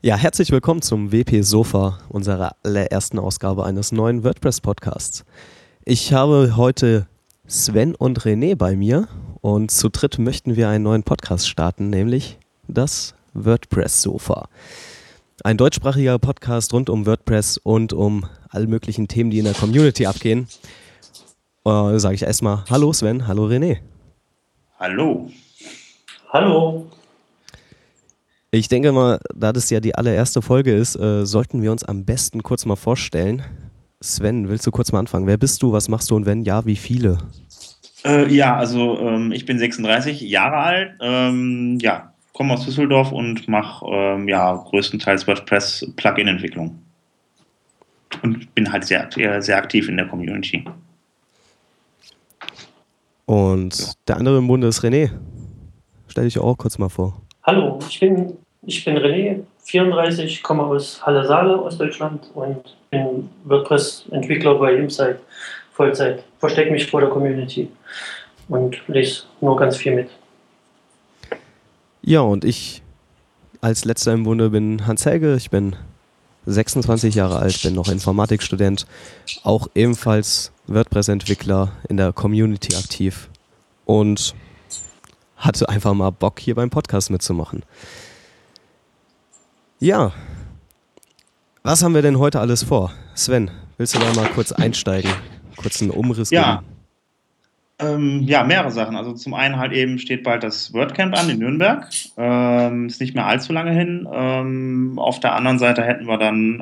Ja, herzlich willkommen zum WP Sofa, unserer allerersten Ausgabe eines neuen WordPress-Podcasts. Ich habe heute Sven und René bei mir und zu dritt möchten wir einen neuen Podcast starten, nämlich das WordPress Sofa. Ein deutschsprachiger Podcast rund um WordPress und um alle möglichen Themen, die in der Community abgehen. Sage ich erstmal hallo Sven, hallo René. Hallo. Hallo. Ich denke mal, da das ja die allererste Folge ist, sollten wir uns am besten kurz mal vorstellen. Sven, willst du kurz mal anfangen? Wer bist du, was machst du und wenn ja, wie viele? Ich bin 36 Jahre alt, komme aus Düsseldorf und mache größtenteils WordPress-Plugin-Entwicklung. Und bin halt sehr, sehr aktiv in der Community. Und der andere im Bunde ist René. Stell dich auch kurz mal vor. Hallo, ich bin René, 34, komme aus Halle-Saale, Ostdeutschland und bin WordPress-Entwickler bei Imsite, Vollzeit. Verstecke mich vor der Community und lese nur ganz viel mit. Ja, und ich als letzter im Bunde bin Hans Helge, ich bin 26 Jahre alt, bin noch Informatikstudent, auch ebenfalls WordPress-Entwickler, in der Community aktiv und hatte einfach mal Bock, hier beim Podcast mitzumachen. Ja, was haben wir denn heute alles vor? Sven, willst du da mal kurz einsteigen? Kurz einen Umriss geben? Mehrere Sachen. Also zum einen halt eben steht bald das WordCamp an in Nürnberg. Ist nicht mehr allzu lange hin. Auf der anderen Seite hätten wir dann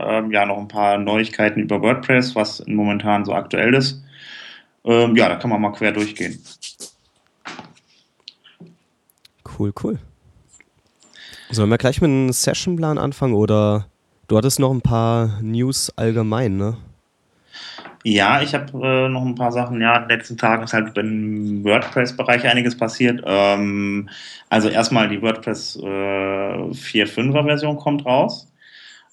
noch ein paar Neuigkeiten über WordPress, was momentan so aktuell ist. Da kann man mal quer durchgehen. Cool. Sollen wir gleich mit einem Sessionplan anfangen oder du hattest noch ein paar News allgemein, ne? Ja, ich habe noch ein paar Sachen. Ja, in den letzten Tagen ist halt im WordPress-Bereich einiges passiert. Erstmal die WordPress 4.5er-Version kommt raus.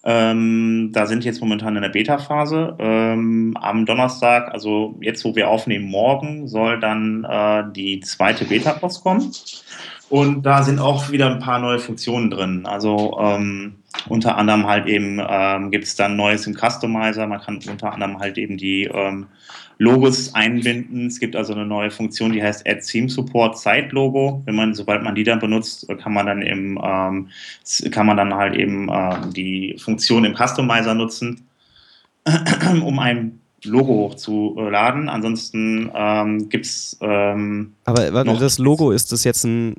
Da sind jetzt momentan in der Beta-Phase. Am Donnerstag, also jetzt, wo wir aufnehmen, morgen, soll dann die zweite Beta rauskommen. Und da sind auch wieder ein paar neue Funktionen drin. Also unter anderem halt eben gibt es dann Neues im Customizer. Man kann unter anderem halt eben die Logos einbinden. Es gibt also eine neue Funktion, die heißt Add Theme Support Side Logo. Sobald man die dann benutzt, kann man dann halt eben die Funktion im Customizer nutzen, um ein Logo hochzuladen. Ansonsten gibt es das Logo, ist das jetzt ein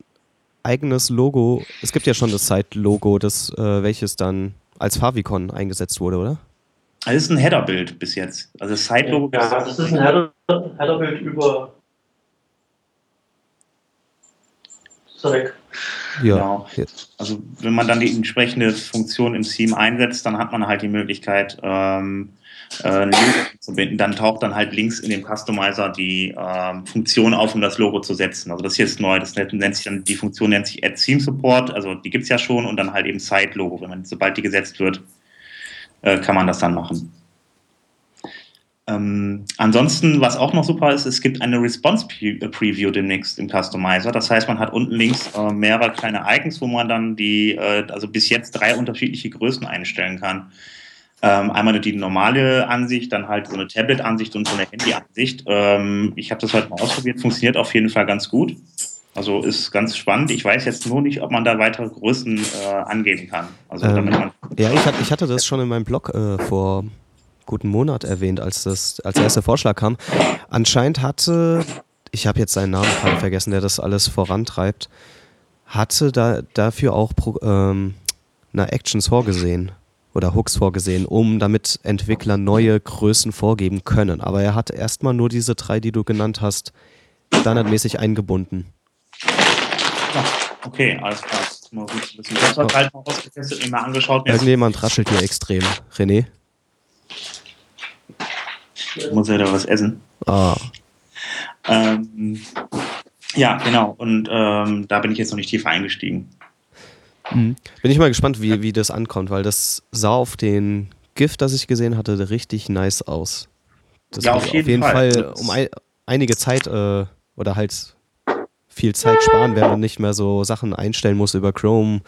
eigenes Logo? Es gibt ja schon das Site-Logo, welches dann als Favicon eingesetzt wurde, oder? Also es ist ein Header-Bild bis jetzt. Also das Site-Logo... Ja, das ist ein Header-Bild über... Sorry. Ja. Genau. Also wenn man dann die entsprechende Funktion im Theme einsetzt, dann hat man halt die Möglichkeit, ein Logo zu binden. Dann taucht dann halt links in dem Customizer die Funktion auf, um das Logo zu setzen. Also das hier ist neu. Das nennt sich dann, die Funktion nennt sich Add Theme Support. Also die gibt es ja schon und dann halt eben Side Logo. Sobald die gesetzt wird, kann man das dann machen. Ansonsten, was auch noch super ist, es gibt eine Response Preview demnächst im Customizer. Das heißt, man hat unten links mehrere kleine Icons, wo man dann bis jetzt 3 unterschiedliche Größen einstellen kann. Einmal die normale Ansicht, dann halt so eine Tablet-Ansicht und so eine Handy-Ansicht. Ich habe das heute mal ausprobiert, funktioniert auf jeden Fall ganz gut. Also ist ganz spannend. Ich weiß jetzt nur nicht, ob man da weitere Größen angeben kann. Also, ich hatte das schon in meinem Blog vor guten Monat erwähnt, als der erste Vorschlag kam. Anscheinend ich habe jetzt seinen Namen gerade vergessen, der das alles vorantreibt, hatte dafür auch Actions vorgesehen. Oder Hooks vorgesehen, damit Entwickler neue Größen vorgeben können. Aber er hat erstmal nur diese 3, die du genannt hast, standardmäßig eingebunden. Okay, alles klar. Das war halt mal ausgetestet und mal angeschaut. Irgendjemand raschelt hier extrem. René? Ich muss ja da was essen. Ah. Ja, genau. Und da bin ich jetzt noch nicht tief eingestiegen. Bin ich mal gespannt, wie das ankommt, weil das sah auf den GIF, das ich gesehen hatte, richtig nice aus. Das auf jeden Fall um einige Zeit oder halt viel Zeit sparen, wenn man nicht mehr so Sachen einstellen muss über Chrome,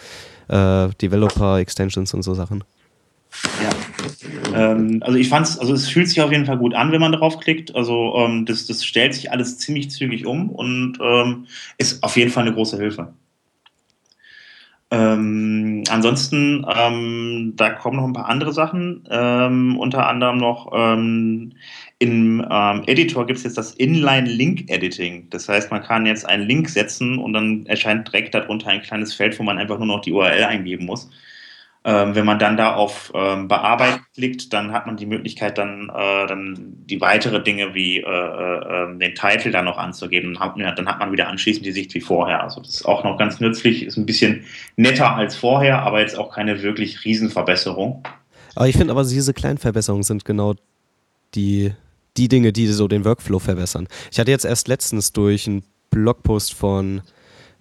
Developer-Extensions und so Sachen. Ja. Also ich fand's, also es fühlt sich auf jeden Fall gut an, wenn man draufklickt. Also das stellt sich alles ziemlich zügig um und ist auf jeden Fall eine große Hilfe. Ansonsten, da kommen noch ein paar andere Sachen, unter anderem noch im Editor gibt es jetzt das Inline-Link-Editing. Das heißt, man kann jetzt einen Link setzen und dann erscheint direkt darunter ein kleines Feld, wo man einfach nur noch die URL eingeben muss. Wenn man dann da auf Bearbeiten klickt, dann hat man die Möglichkeit, dann die weiteren Dinge wie den Titel dann noch anzugeben. Dann hat man wieder anschließend die Sicht wie vorher. Also das ist auch noch ganz nützlich, ist ein bisschen netter als vorher, aber jetzt auch keine wirklich Riesenverbesserung. Aber ich finde aber, diese kleinen Verbesserungen sind genau die Dinge, die so den Workflow verbessern. Ich hatte jetzt erst letztens durch einen Blogpost von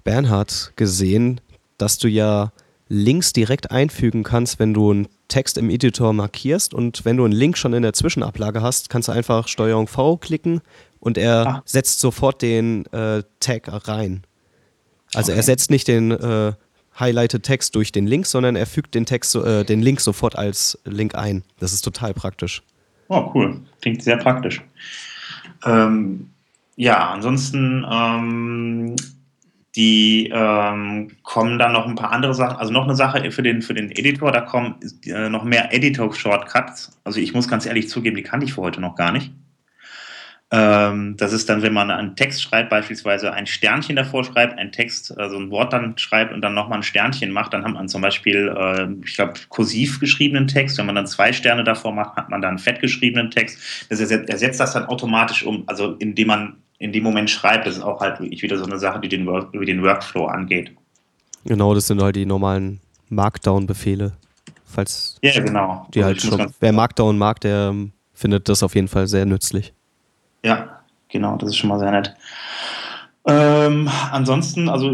Bernhard gesehen, dass du ja Links direkt einfügen kannst, wenn du einen Text im Editor markierst, und wenn du einen Link schon in der Zwischenablage hast, kannst du einfach Steuerung-V klicken und er setzt sofort den Tag rein. Also okay. Er setzt nicht den highlighted Text durch den Link, sondern er fügt den Link sofort als Link ein. Das ist total praktisch. Oh, cool. Klingt sehr praktisch. Ja, ansonsten kommen dann noch ein paar andere Sachen, also noch eine Sache für den Editor, da kommen noch mehr Editor-Shortcuts. Also ich muss ganz ehrlich zugeben, die kannte ich für heute noch gar nicht. Das ist dann, wenn man einen Text schreibt, beispielsweise ein Sternchen davor schreibt, einen Text, also ein Wort dann schreibt und dann nochmal ein Sternchen macht, dann hat man zum Beispiel, ich glaube, kursiv geschriebenen Text. Wenn man dann 2 Sterne davor macht, hat man dann fett geschriebenen Text. Das ersetzt das dann automatisch um, also indem man in dem Moment schreibt. Das ist auch halt wieder so eine Sache, die den Workflow angeht. Genau, das sind halt die normalen Markdown-Befehle. Falls ja, genau. Die halt schon, wer Markdown mag, der findet das auf jeden Fall sehr nützlich. Ja, genau, das ist schon mal sehr nett. Ansonsten, also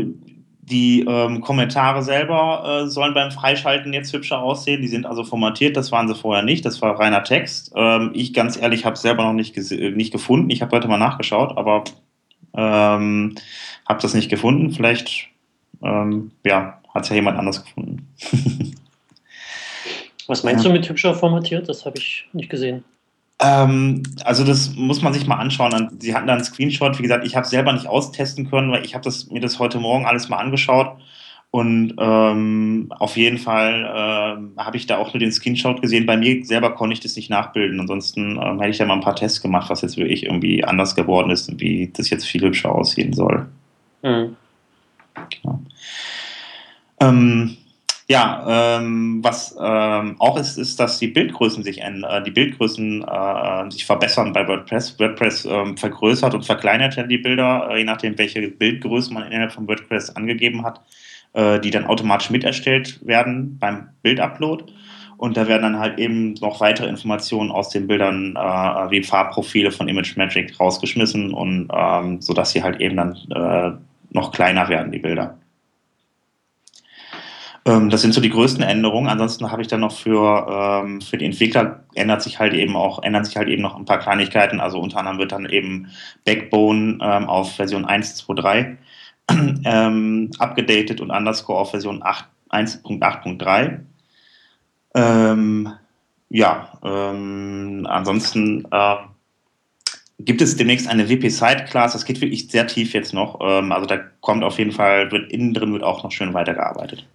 die Kommentare selber sollen beim Freischalten jetzt hübscher aussehen. Die sind also formatiert, das waren sie vorher nicht. Das war reiner Text. Ich, ganz ehrlich, habe es selber noch nicht gefunden. Ich habe heute mal nachgeschaut, aber habe das nicht gefunden. Vielleicht hat es ja jemand anders gefunden. Was meinst du mit hübscher formatiert? Das habe ich nicht gesehen. Also das muss man sich mal anschauen. Sie hatten da einen Screenshot, wie gesagt, ich habe es selber nicht austesten können, weil ich habe mir das heute Morgen alles mal angeschaut und auf jeden Fall habe ich da auch nur den Screenshot gesehen. Bei mir selber konnte ich das nicht nachbilden, ansonsten hätte ich da mal ein paar Tests gemacht, was jetzt wirklich irgendwie anders geworden ist und wie das jetzt viel hübscher aussehen soll. Mhm. Genau. Ja, was auch ist, dass die Bildgrößen sich ändern. Die Bildgrößen sich verbessern bei WordPress. WordPress vergrößert und verkleinert ja die Bilder, je nachdem, welche Bildgrößen man innerhalb von WordPress angegeben hat, die dann automatisch mit erstellt werden beim Bildupload. Und da werden dann halt eben noch weitere Informationen aus den Bildern wie Farbprofile von ImageMagick rausgeschmissen, und sodass sie halt eben dann noch kleiner werden, die Bilder. Das sind so die größten Änderungen. Ansonsten habe ich dann noch für die Entwickler ändern sich halt eben noch ein paar Kleinigkeiten. Also unter anderem wird dann eben Backbone auf Version 1.2.3 upgedatet und Underscore auf Version 1.8.3. Ansonsten gibt es demnächst eine WP-Site-Class, das geht wirklich sehr tief jetzt noch. Also da kommt auf jeden Fall, innen drin wird auch noch schön weitergearbeitet.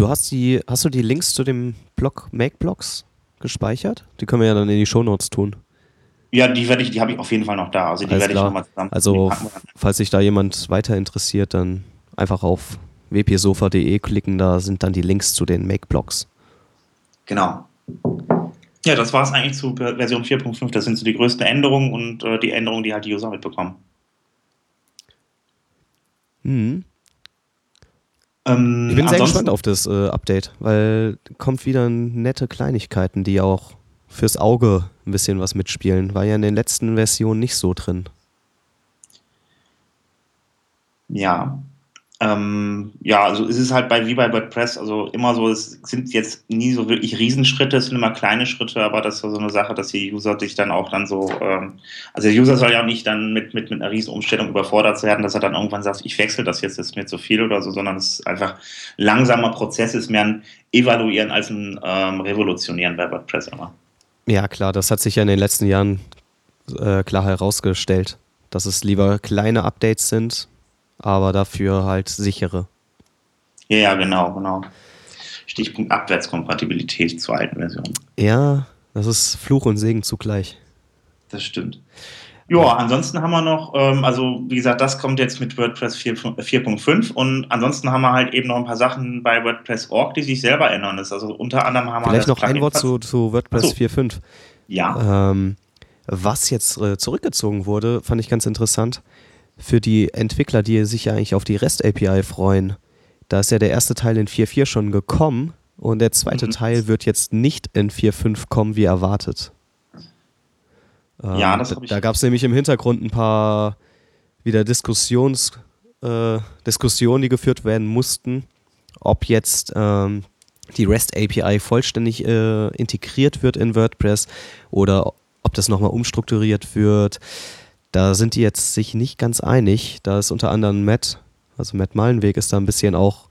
Hast du die Links zu dem Blog MakeBlogs gespeichert? Die können wir ja dann in die Shownotes tun. Ja, die habe ich auf jeden Fall noch da. Also die werde ich nochmal zusammen. Also falls sich da jemand weiter interessiert, dann einfach auf wpsofa.de klicken, da sind dann die Links zu den MakeBlogs. Genau. Ja, das war es eigentlich zu Version 4.5. Das sind so die größten Änderungen und die Änderungen, die halt die User mitbekommen. Mhm. Ich bin sehr gespannt auf das Update, weil kommt wieder nette Kleinigkeiten, die auch fürs Auge ein bisschen was mitspielen. War ja in den letzten Versionen nicht so drin. Ja, Ja, also es ist halt wie bei WordPress, also immer so, es sind jetzt nie so wirklich Riesenschritte, es sind immer kleine Schritte, aber das ist so eine Sache, dass die User sich dann auch dann so, also der User soll ja auch nicht dann mit einer Riesenumstellung überfordert werden, dass er dann irgendwann sagt, ich wechsle das jetzt, das ist mir zu viel oder so, sondern es ist einfach langsamer Prozess, ist mehr ein Evaluieren als ein Revolutionieren bei WordPress immer. Ja klar, das hat sich ja in den letzten Jahren klar herausgestellt, dass es lieber kleine Updates sind, aber dafür halt sichere. Ja, genau. Stichpunkt Abwärtskompatibilität zur alten Version. Ja, das ist Fluch und Segen zugleich. Das stimmt. Ja, ansonsten haben wir noch, also wie gesagt, das kommt jetzt mit WordPress 4.5 und ansonsten haben wir halt eben noch ein paar Sachen bei WordPress.org, die sich selber ändern. Also unter anderem haben wir... Vielleicht noch ein Wort zu WordPress 4.5. Ja. Was jetzt zurückgezogen wurde, fand ich ganz interessant. Für die Entwickler, die sich ja eigentlich auf die REST-API freuen, da ist ja der erste Teil in 4.4 schon gekommen und der zweite Teil wird jetzt nicht in 4.5 kommen, wie erwartet. Ja, das habe ich. Da gab es nämlich im Hintergrund ein paar wieder Diskussionen, die geführt werden mussten, ob jetzt die REST-API vollständig integriert wird in WordPress oder ob das nochmal umstrukturiert wird. Da sind die jetzt sich nicht ganz einig. Da ist unter anderem Matt Malenweg ist da ein bisschen auch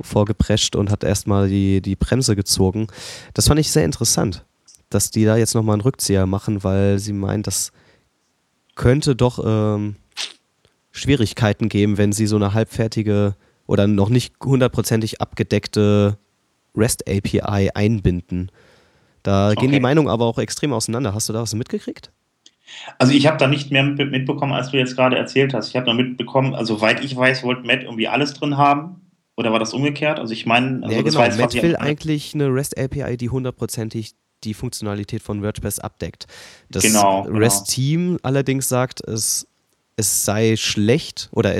vorgeprescht und hat erstmal die Bremse gezogen. Das fand ich sehr interessant, dass die da jetzt nochmal einen Rückzieher machen, weil sie meinen, das könnte doch Schwierigkeiten geben, wenn sie so eine halbfertige oder noch nicht hundertprozentig abgedeckte REST-API einbinden. Da gehen die Meinungen aber auch extrem auseinander. Hast du da was mitgekriegt? Also ich habe da nicht mehr mitbekommen, als du jetzt gerade erzählt hast. Ich habe da mitbekommen, also soweit ich weiß, wollte Matt irgendwie alles drin haben. Oder war das umgekehrt? Also ich meine... Also ja, genau. Matt will eigentlich eine REST-API, die hundertprozentig die Funktionalität von WordPress abdeckt. Das REST-Team allerdings sagt, es sei schlecht oder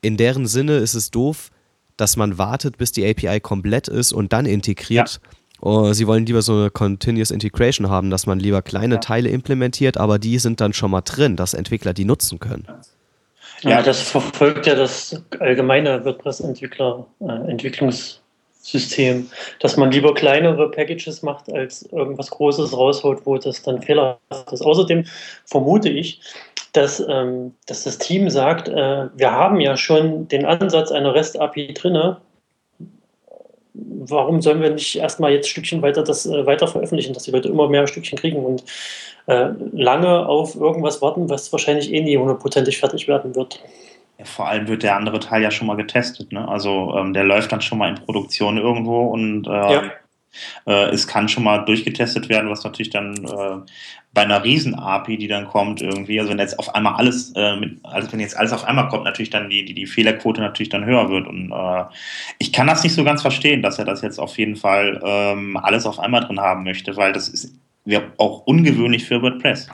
in deren Sinne ist es doof, dass man wartet, bis die API komplett ist und dann integriert. Ja. Oh, sie wollen lieber so eine Continuous Integration haben, dass man lieber kleine Teile implementiert, aber die sind dann schon mal drin, dass Entwickler die nutzen können. Ja, das verfolgt ja das allgemeine WordPress-Entwicklungssystem, dass man lieber kleinere Packages macht, als irgendwas Großes rausholt, wo das dann fehlerhaft ist. Außerdem vermute ich, dass das Team sagt, wir haben ja schon den Ansatz einer REST-API drinne. Warum sollen wir nicht erstmal jetzt Stückchen weiter das weiter veröffentlichen, dass die Leute immer mehr Stückchen kriegen und lange auf irgendwas warten, was wahrscheinlich eh nie hundertprozentig fertig werden wird. Ja, vor allem wird der andere Teil ja schon mal getestet, ne? Also der läuft dann schon mal in Produktion irgendwo und es kann schon mal durchgetestet werden, was natürlich dann bei einer Riesen-API, die dann kommt irgendwie, also wenn jetzt auf einmal alles, wenn jetzt alles auf einmal kommt, natürlich dann die Fehlerquote natürlich dann höher wird und ich kann das nicht so ganz verstehen, dass er das jetzt auf jeden Fall alles auf einmal drin haben möchte, weil das ist auch ungewöhnlich für WordPress.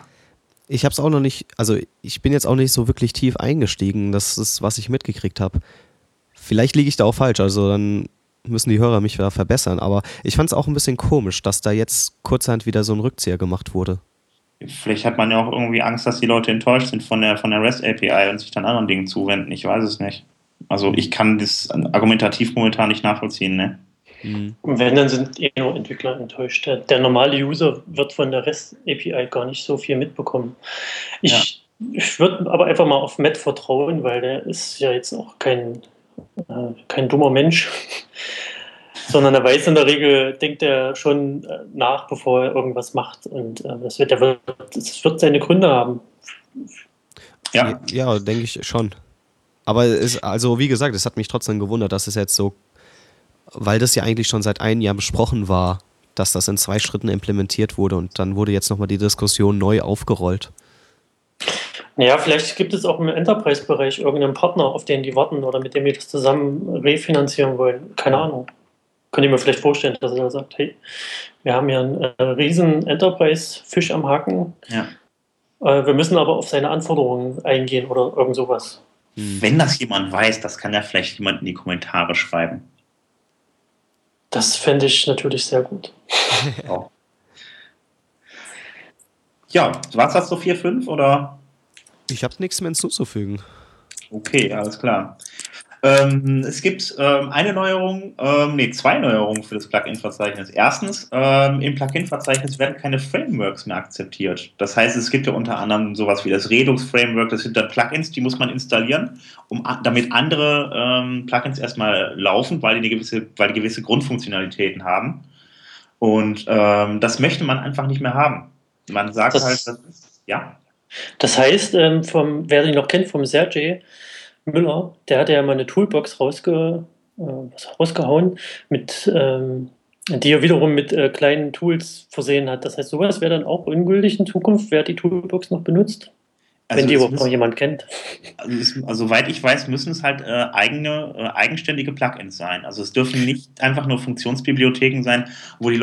Ich habe es auch noch nicht, also ich bin jetzt auch nicht so wirklich tief eingestiegen, das ist, was ich mitgekriegt habe. Vielleicht liege ich da auch falsch, also dann müssen die Hörer mich wieder verbessern, aber ich fand es auch ein bisschen komisch, dass da jetzt kurzerhand wieder so ein Rückzieher gemacht wurde. Vielleicht hat man ja auch irgendwie Angst, dass die Leute enttäuscht sind von der REST-API und sich dann anderen Dingen zuwenden, ich weiß es nicht. Also ich kann das argumentativ momentan nicht nachvollziehen, ne? Mhm. Und wenn, dann sind nur Entwickler enttäuscht. Der normale User wird von der REST-API gar nicht so viel mitbekommen. Ich würde aber einfach mal auf Matt vertrauen, weil der ist ja jetzt auch kein dummer Mensch, sondern er weiß in der Regel, denkt er schon nach, bevor er irgendwas macht und das wird seine Gründe haben. Ja, denke ich schon. Aber wie gesagt, es hat mich trotzdem gewundert, dass es jetzt so, weil das ja eigentlich schon seit einem Jahr besprochen war, dass das in 2 Schritten implementiert wurde und dann wurde jetzt nochmal die Diskussion neu aufgerollt. Ja, vielleicht gibt es auch im Enterprise-Bereich irgendeinen Partner, auf den die warten oder mit dem die das zusammen refinanzieren wollen. Keine Ahnung. Könnt ihr mir vielleicht vorstellen, dass er sagt, hey, wir haben hier einen riesen Enterprise-Fisch am Haken. Ja. Wir müssen aber auf seine Anforderungen eingehen oder irgend sowas. Wenn das jemand weiß, das kann ja vielleicht jemand in die Kommentare schreiben. Das fände ich natürlich sehr gut. Auch. Ja, war es das so 4.5 oder... Ich habe nichts mehr hinzuzufügen. Okay, alles klar. Es gibt eine Neuerung, zwei Neuerungen für das Plugin-Verzeichnis. Erstens, im Plugin-Verzeichnis werden keine Frameworks mehr akzeptiert. Das heißt, es gibt ja unter anderem sowas wie das Redux-Framework, das sind dann Plugins, die muss man installieren, damit andere Plugins erstmal laufen, weil die gewisse Grundfunktionalitäten haben. Und das möchte man einfach nicht mehr haben. Man sagt Das heißt, wer sich noch kennt vom Sergej Müller, der hat ja mal eine Toolbox rausgehauen, die er wiederum mit kleinen Tools versehen hat. Das heißt, sowas wäre dann auch ungültig in Zukunft, wer die Toolbox noch benutzt, wenn die überhaupt noch jemand kennt. Also soweit ich weiß, müssen es halt eigenständige Plugins sein. Also es dürfen nicht einfach nur Funktionsbibliotheken sein, mit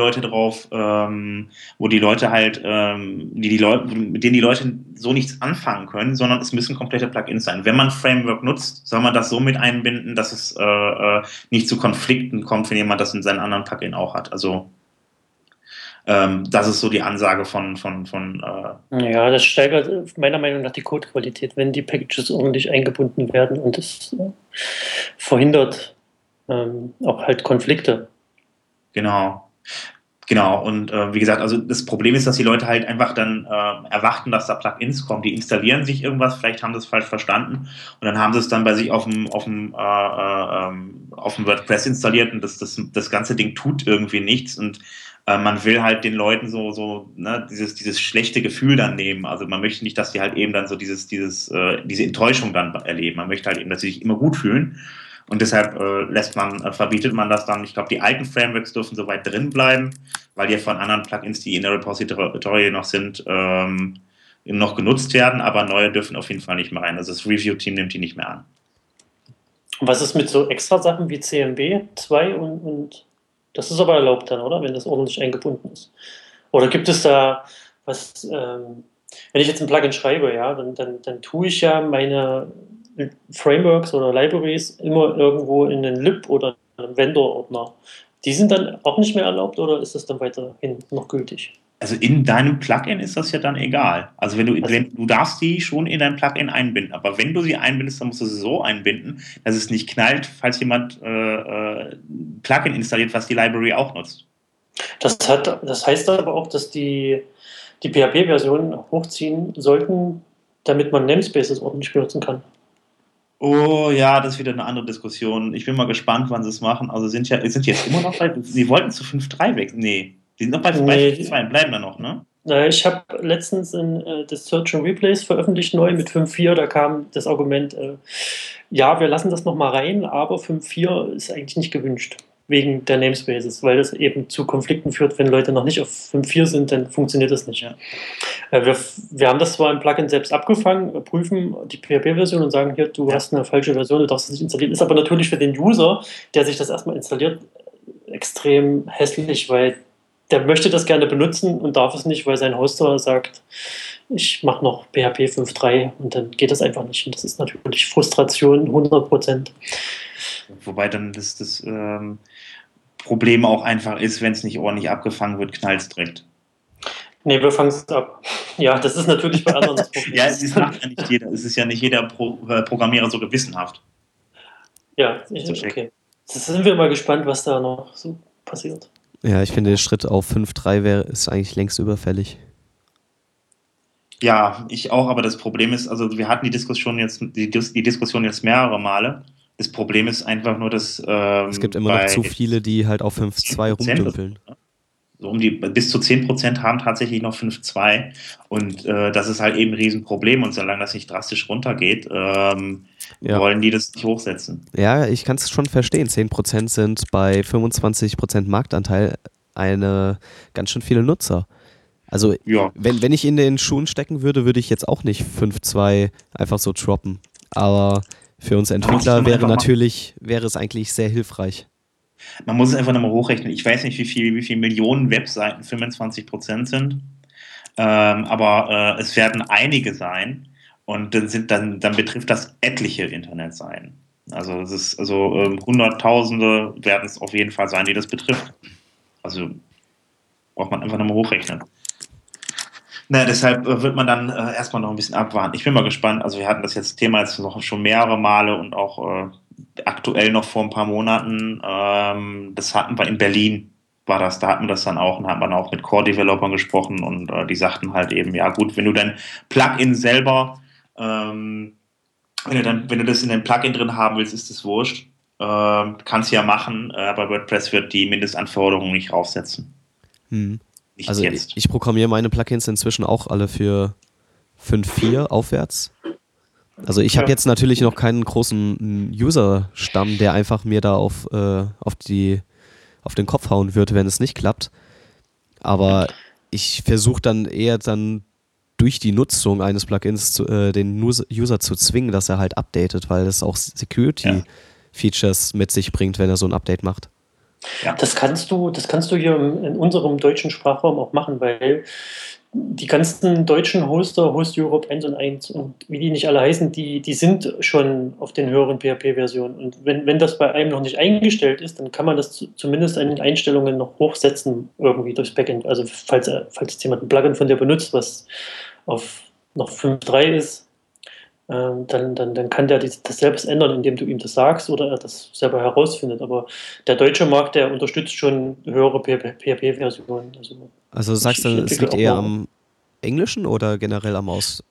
denen die Leute so nichts anfangen können, sondern es müssen komplette Plugins sein. Wenn man Framework nutzt, soll man das so mit einbinden, dass es nicht zu Konflikten kommt, wenn jemand das in seinen anderen Plugin auch hat. Also das ist so die Ansage von ja, das steigert meiner Meinung nach die Codequalität, wenn die Packages ordentlich eingebunden werden, und das verhindert auch halt Konflikte. Genau, und wie gesagt, also das Problem ist, dass die Leute halt einfach dann erwarten, dass da Plugins kommen. Die installieren sich irgendwas, vielleicht haben sie es falsch verstanden und dann haben sie es dann bei sich auf dem WordPress installiert und das ganze Ding tut irgendwie nichts, und man will halt den Leuten dieses schlechte Gefühl dann nehmen. Also man möchte nicht, dass die halt eben dann so diese Enttäuschung dann erleben. Man möchte halt eben, dass sie sich immer gut fühlen. Und deshalb verbietet man das dann. Ich glaube, die alten Frameworks dürfen soweit drin bleiben, weil die von anderen Plugins, die in der Repository noch sind, noch genutzt werden, aber neue dürfen auf jeden Fall nicht mehr rein. Also das Review-Team nimmt die nicht mehr an. Und was ist mit so extra Sachen wie CMB 2 und das ist aber erlaubt dann, oder? Wenn das ordentlich eingebunden ist. Oder gibt es da was, wenn ich jetzt ein Plugin schreibe, ja, dann tue ich ja meine Frameworks oder Libraries immer irgendwo in einen Lib oder einen Vendor-Ordner. Die sind dann auch nicht mehr erlaubt, oder ist das dann weiterhin noch gültig? Also in deinem Plugin ist das ja dann egal. Also wenn du darfst die schon in dein Plugin einbinden, aber wenn du sie einbindest, dann musst du sie so einbinden, dass es nicht knallt, falls jemand ein Plugin installiert, was die Library auch nutzt. Das heißt aber auch, dass die PHP-Version hochziehen sollten, damit man Namespaces ordentlich benutzen kann. Oh ja, das ist wieder eine andere Diskussion. Ich bin mal gespannt, wann sie es machen. Also sind jetzt immer noch bei... Sie wollten zu 5.3 weg. Nee, die sind noch bei 5.2 bleiben da noch, ne? Na, ich habe letztens das Search and Replace veröffentlicht, neu mit 5.4. Da kam das Argument, ja, wir lassen das nochmal rein, aber 5.4 ist eigentlich nicht gewünscht, wegen der Namespaces, weil das eben zu Konflikten führt. Wenn Leute noch nicht auf 5.4 sind, dann funktioniert das nicht. Ja. Wir haben das zwar im Plugin selbst abgefangen, prüfen die PHP-Version und sagen, hier, du hast eine falsche Version, du darfst es nicht installieren. Ist aber natürlich für den User, der sich das erstmal installiert, extrem hässlich, weil der möchte das gerne benutzen und darf es nicht, weil sein Hoster sagt, ich mache noch PHP 5.3, und dann geht das einfach nicht. Und das ist natürlich Frustration, 100%. Wobei dann das Problem auch einfach ist, wenn es nicht ordentlich abgefangen wird, knallt es direkt. Nee, wir fangen es ab. Ja, das ist natürlich bei anderen das Problem. Ja, es macht ja nicht jeder. Es ist ja nicht jeder Programmierer so gewissenhaft. Ja, okay. Das sind wir mal gespannt, was da noch so passiert. Ja, ich finde, der Schritt auf 5.3 ist eigentlich längst überfällig. Ja, ich auch, aber das Problem ist, also wir hatten die Diskussion jetzt mehrere Male. Das Problem ist einfach nur, dass... es gibt immer noch zu viele, die halt auf 5.2 rumdümpeln. So bis zu 10% haben tatsächlich noch 5.2, und das ist halt eben ein Riesenproblem, und solange das nicht drastisch runtergeht, wollen die das nicht hochsetzen. Ja, ich kann es schon verstehen. 10% sind bei 25% Marktanteil ganz schön viele Nutzer. Also wenn ich in den Schuhen stecken würde, würde ich jetzt auch nicht 5.2 einfach so droppen. Aber für uns Entwickler wäre es eigentlich sehr hilfreich. Man muss es einfach nochmal hochrechnen. Ich weiß nicht, wie viel Millionen Webseiten 25% sind, aber es werden einige sein, und dann betrifft das etliche Internetseiten. Also es ist Hunderttausende werden es auf jeden Fall sein, die das betrifft. Also braucht man einfach nochmal hochrechnen. Naja, deshalb wird man dann erstmal noch ein bisschen abwarten. Ich bin mal gespannt. Also wir hatten das Thema jetzt noch schon mehrere Male, und auch aktuell noch vor ein paar Monaten, das hatten wir in Berlin, war das, da hatten wir das dann auch und haben dann auch mit Core-Developern gesprochen und die sagten halt eben, ja gut, wenn du dein Plugin selber, wenn du das in deinem Plugin drin haben willst, ist das wurscht. Kannst ja machen, aber WordPress wird die Mindestanforderungen nicht raufsetzen. Hm. Nicht also jetzt. Ich programmiere meine Plugins inzwischen auch alle für 5.4 aufwärts. Also ich habe jetzt natürlich noch keinen großen User-Stamm, der einfach mir da auf den Kopf hauen wird, wenn es nicht klappt. Aber ich versuche dann eher dann durch die Nutzung eines Plugins den User zu zwingen, dass er halt updatet, weil das auch Security-Features mit sich bringt, wenn er so ein Update macht. Ja. Das kannst du hier in unserem deutschen Sprachraum auch machen, weil die ganzen deutschen Hoster, Host Europe 1&1 und wie die nicht alle heißen, die sind schon auf den höheren PHP-Versionen. Und wenn das bei einem noch nicht eingestellt ist, dann kann man das zumindest an den Einstellungen noch hochsetzen, irgendwie durchs Backend. Also falls jetzt jemand ein Plugin von dir benutzt, was auf noch 5.3 ist, dann kann der das selbst ändern, indem du ihm das sagst oder er das selber herausfindet. Aber der deutsche Markt, der unterstützt schon höhere PHP-Versionen. Also sagst du, es liegt eher am Englischen oder generell am Aus?